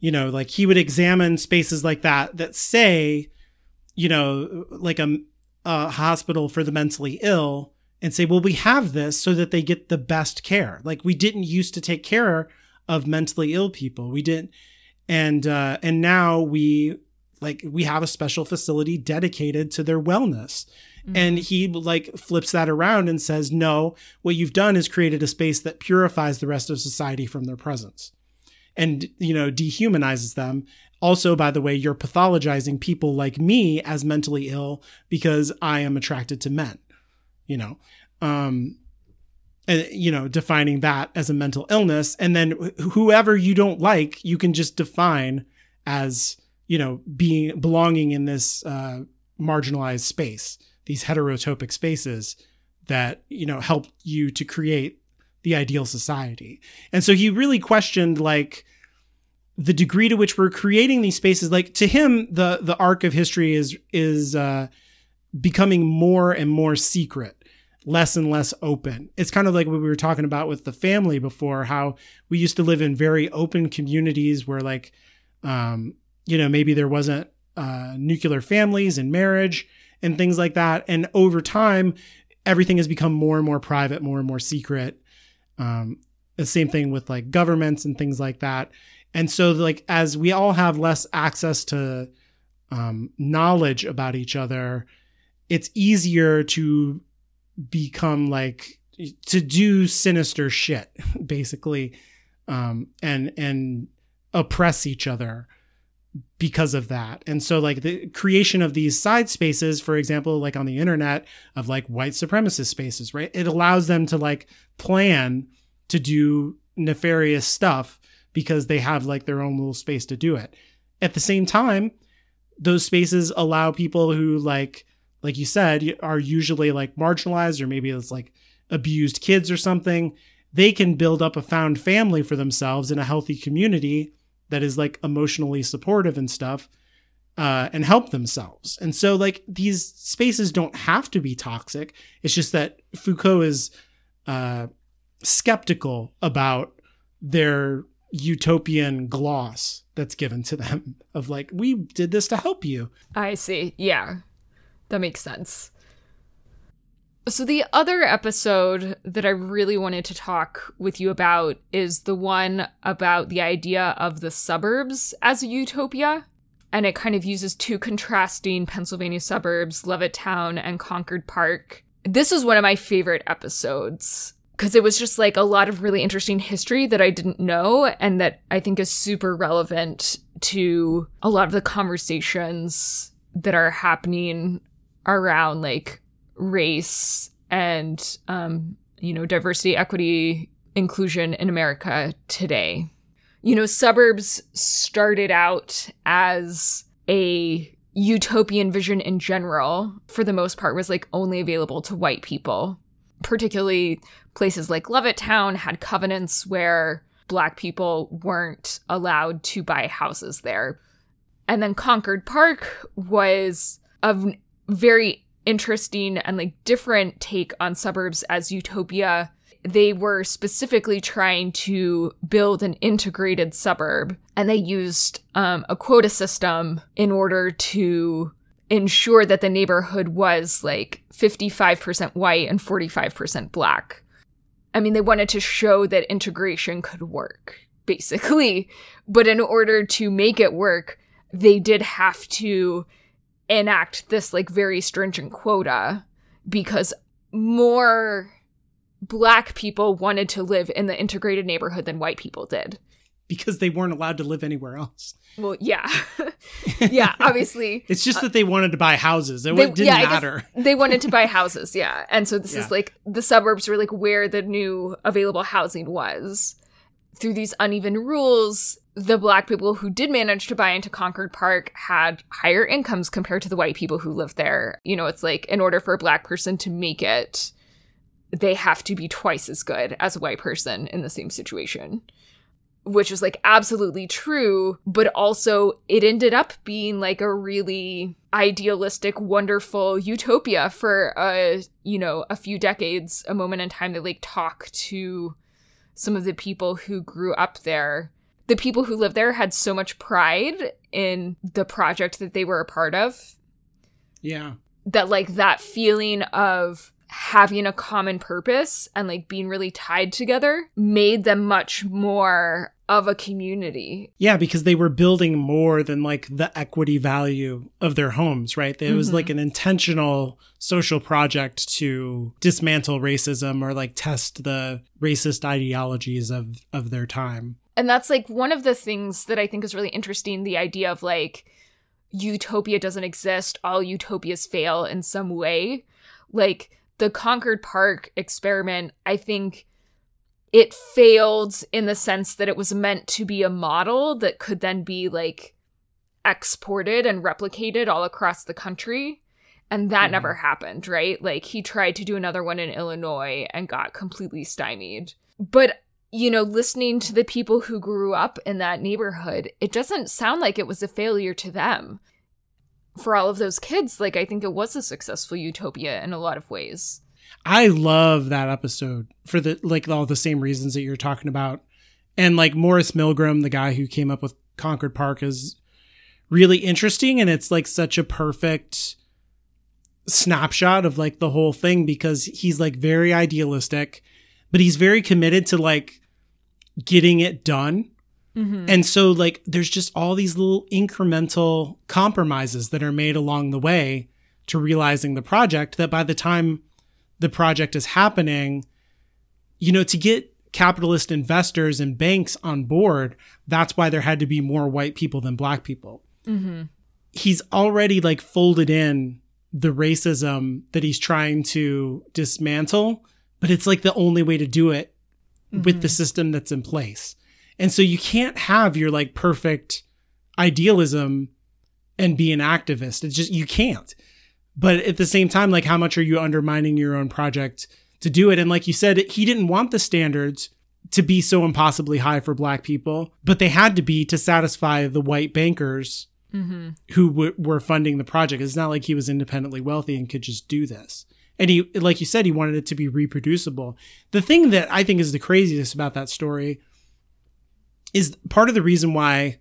you know, like, he would examine spaces like that that say, you know, like a, a hospital for the mentally ill, and say, well, we have this so that they get the best care. Like, we didn't used to take care of mentally ill people. We didn't. And, uh, and now we, like, we have a special facility dedicated to their wellness. Mm-hmm. And he, like, flips that around and says, no, what you've done is created a space that purifies the rest of society from their presence. And, you know, dehumanizes them. Also, by the way, you're pathologizing people like me as mentally ill because I am attracted to men, you know, um, and, you know, defining that as a mental illness. And then whoever you don't like, you can just define as, you know, being belonging in this uh, marginalized space, these heterotopic spaces that, you know, help you to create the ideal society. And so he really questioned, like, the degree to which we're creating these spaces. Like, to him, the the arc of history is is uh, becoming more and more secret, less and less open. It's kind of like what we were talking about with the family before, how we used to live in very open communities where, like, um, you know, maybe there wasn't uh, nuclear families and marriage and things like that. And over time, everything has become more and more private, more and more secret. Um, the same thing with, like, governments and things like that. And so, like, as we all have less access to, um, knowledge about each other, it's easier to become, like, to do sinister shit, basically. Um, and, and oppress each other because of that. And so, like, the creation of these side spaces, for example, like on the internet, of, like, white supremacist spaces, right? It allows them to, like, plan to do nefarious stuff because they have, like, their own little space to do it. At the same time, those spaces allow people who, like, like you said, are usually, like, marginalized, or maybe it's, like, abused kids or something. They can build up a found family for themselves in a healthy community that is, like, emotionally supportive and stuff, uh, and help themselves. And so, like, these spaces don't have to be toxic. It's just that Foucault is uh, skeptical about their utopian gloss that's given to them of, like, we did this to help you. I see. Yeah, that makes sense. So the other episode that I really wanted to talk with you about is the one about the idea of the suburbs as a utopia. And it kind of uses two contrasting Pennsylvania suburbs, Levittown and Concord Park. This is one of my favorite episodes because it was just, like, a lot of really interesting history that I didn't know and that I think is super relevant to a lot of the conversations that are happening around, like, race and, um, you know, diversity, equity, inclusion in America today. You know, suburbs started out as a utopian vision in general, for the most part, was, like, only available to white people. Particularly places like Levittown had covenants where Black people weren't allowed to buy houses there. And then Concord Park was a very interesting and, like, different take on suburbs as utopia. They were specifically trying to build an integrated suburb, and they used um, a quota system in order to ensure that the neighborhood was like fifty-five percent white and forty-five percent black. I mean, they wanted to show that integration could work, basically. But in order to make it work, they did have to enact this like very stringent quota, because more black people wanted to live in the integrated neighborhood than white people did. Because they weren't allowed to live anywhere else. Well, yeah. Yeah, obviously. It's just uh, that they wanted to buy houses. It they, didn't yeah, matter. They wanted to buy houses, yeah. And so this yeah. is like the suburbs were like where the new available housing was. Through these uneven rules, the black people who did manage to buy into Concord Park had higher incomes compared to the white people who lived there. You know, it's like in order for a black person to make it, they have to be twice as good as a white person in the same situation. Which is like absolutely true, but also it ended up being like a really idealistic, wonderful utopia for a, you know, a few decades, a moment in time. They like talk to some of the people who grew up there. The people who lived there had so much pride in the project that they were a part of. Yeah. That like that feeling of having a common purpose and like being really tied together made them much more of a community. Yeah, because they were building more than like the equity value of their homes, right? It mm-hmm. was like an intentional social project to dismantle racism or like test the racist ideologies of, of their time. And that's like one of the things that I think is really interesting, the idea of like utopia doesn't exist, all utopias fail in some way. Like the Concord Park experiment, I think it failed in the sense that it was meant to be a model that could then be like exported and replicated all across the country. And that mm. never happened, right? Like he tried to do another one in Illinois and got completely stymied. But, you know, listening to the people who grew up in that neighborhood, it doesn't sound like it was a failure to them. For all of those kids, like I think it was a successful utopia in a lot of ways. I love that episode for the like all the same reasons that you're talking about. And like Morris Milgram, the guy who came up with Concord Park, is really interesting, and it's like such a perfect snapshot of like the whole thing, because he's like very idealistic, but he's very committed to like getting it done. Mm-hmm. And so like there's just all these little incremental compromises that are made along the way to realizing the project, that by the time the project is happening, you know, to get capitalist investors and banks on board, that's why there had to be more white people than black people. Mm-hmm. He's already like folded in the racism that he's trying to dismantle, but it's like the only way to do it mm-hmm. with the system that's in place. And so you can't have your like perfect idealism and be an activist. It's just, you can't. But at the same time, like how much are you undermining your own project to do it? And like you said, he didn't want the standards to be so impossibly high for black people, but they had to be to satisfy the white bankers mm-hmm. who w- were funding the project. It's not like he was independently wealthy and could just do this. And he, like you said, he wanted it to be reproducible. The thing that I think is the craziest about that story is part of the reason why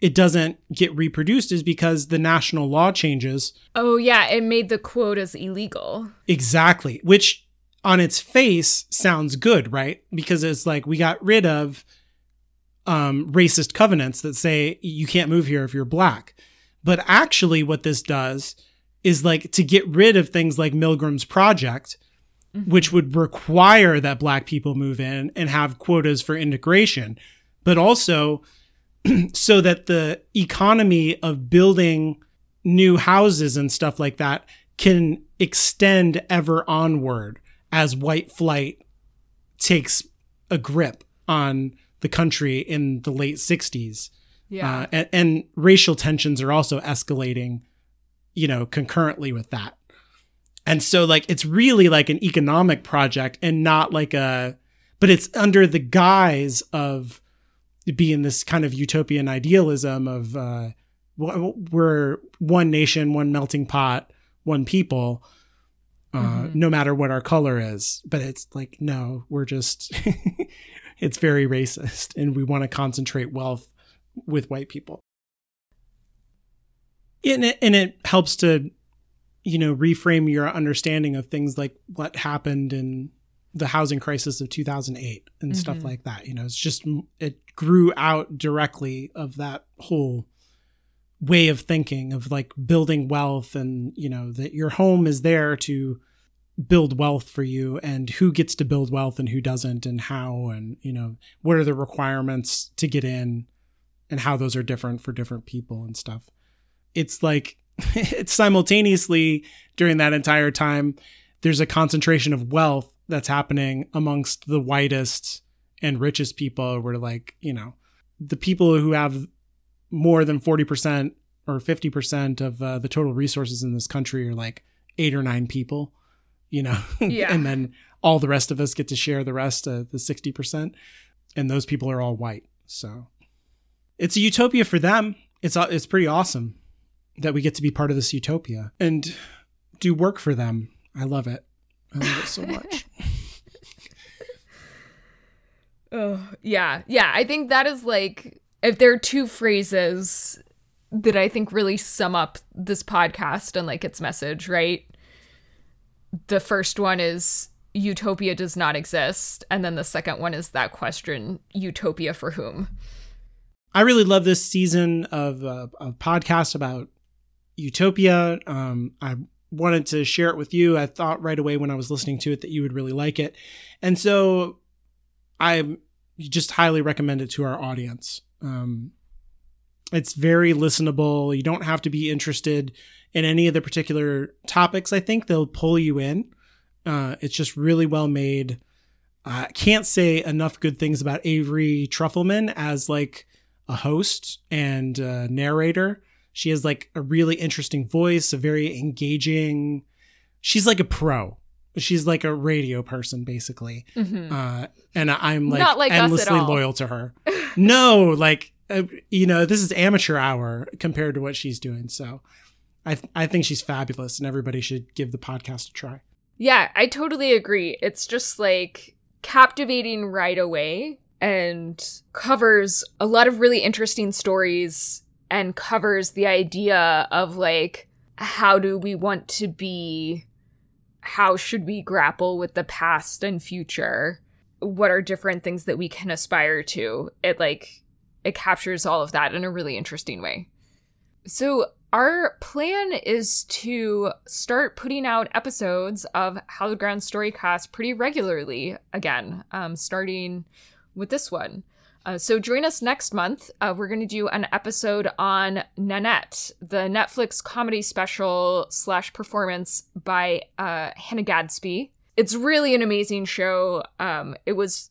it doesn't get reproduced is because the national law changes. Oh, yeah. It made the quotas illegal. Exactly. Which on its face sounds good, right? Because it's like we got rid of um, racist covenants that say you can't move here if you're black. But actually what this does is like to get rid of things like Milgram's project, mm-hmm. which would require that black people move in and have quotas for integration. But also so that the economy of building new houses and stuff like that can extend ever onward as white flight takes a grip on the country in the late sixties. Yeah. Uh, and, and racial tensions are also escalating, you know, concurrently with that. And so like it's really like an economic project and not like a, but it's under the guise of be in this kind of utopian idealism of uh, we're one nation, one melting pot, one people, uh, mm-hmm. no matter what our color is. But it's like, no, we're just, it's very racist and we want to concentrate wealth with white people. And it, and it helps to, you know, reframe your understanding of things like what happened in the housing crisis of two thousand eight and mm-hmm. stuff like that. You know, it's just, it grew out directly of that whole way of thinking of like building wealth and, you know, that your home is there to build wealth for you and who gets to build wealth and who doesn't and how, and, you know, what are the requirements to get in and how those are different for different people and stuff. It's like, it's simultaneously during that entire time, there's a concentration of wealth that's happening amongst the whitest and richest people, where like, you know, the people who have more than forty percent or fifty percent of uh, the total resources in this country are like eight or nine people, you know, yeah. And then all the rest of us get to share the rest of the sixty percent. And those people are all white. So it's a utopia for them. It's It's pretty awesome that we get to be part of this utopia and do work for them. I love it. I love it so much. Oh, yeah. Yeah. I think that is like, if there are two phrases that I think really sum up this podcast and like its message, right? The first one is utopia does not exist. And then the second one is that question, utopia for whom? I really love this season of uh, a podcast about utopia. Um, I wanted to share it with you. I thought right away when I was listening to it that you would really like it. And so I just highly recommend it to our audience. Um, it's very listenable. You don't have to be interested in any of the particular topics. I think they'll pull you in. Uh, it's just really well made. I uh, can't say enough good things about Avery Trufelman as like a host and a narrator. She has like a really interesting voice, a very engaging. She's like a pro. She's like a radio person, basically. Mm-hmm. Uh, and I'm like, Not like endlessly loyal to her. No, like, uh, you know, this is amateur hour compared to what she's doing. So I, th- I think she's fabulous and everybody should give the podcast a try. Yeah, I totally agree. It's just like captivating right away and covers a lot of really interesting stories and covers the idea of like, how do we want to be? How should we grapple with the past and future? What are different things that we can aspire to? It like, it captures all of that in a really interesting way. So our plan is to start putting out episodes of Hallowed Ground Storycast pretty regularly again, um, starting with this one. Uh, so join us next month. Uh, we're going to do an episode on Nanette, the Netflix comedy special slash performance by uh, Hannah Gadsby. It's really an amazing show. Um, it was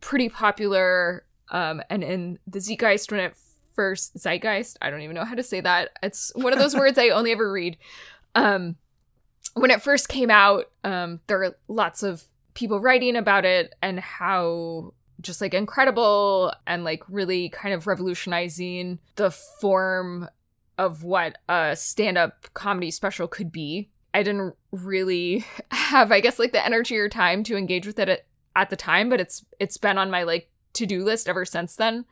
pretty popular um, and in the zeitgeist when it first... Zeitgeist? I don't even know how to say that. It's one of those words I only ever read. Um, when it first came out, um, there are lots of people writing about it and how... just like incredible and like really kind of revolutionizing the form of what a stand-up comedy special could be. I didn't really have, I guess, like the energy or time to engage with it at, at the time, but it's it's been on my like to-do list ever since then.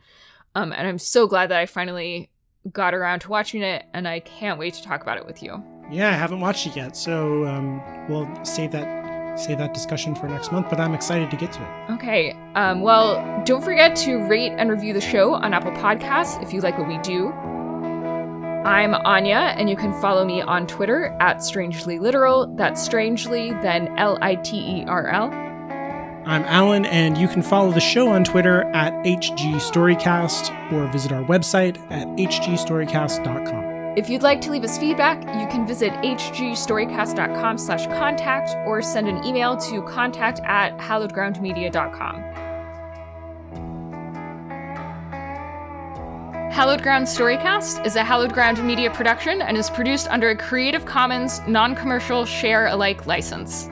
Um, and I'm so glad that I finally got around to watching it, and I can't wait to talk about it with you. Yeah, I haven't watched it yet, so um, we'll save that Save that discussion for next month, but I'm excited to get to it. Okay. Um, well, don't forget to rate and review the show on Apple Podcasts if you like what we do. I'm Anya, and you can follow me on Twitter at Strangely Literal. That's Strangely, then L I T E R L. I'm Alan, and you can follow the show on Twitter at H G Storycast or visit our website at H G Storycast dot com. If you'd like to leave us feedback, you can visit hgstorycast.com slash contact or send an email to contact at hallowed ground media dot com. Hallowed Ground Storycast is a Hallowed Ground Media production and is produced under a Creative Commons non-commercial share-alike license.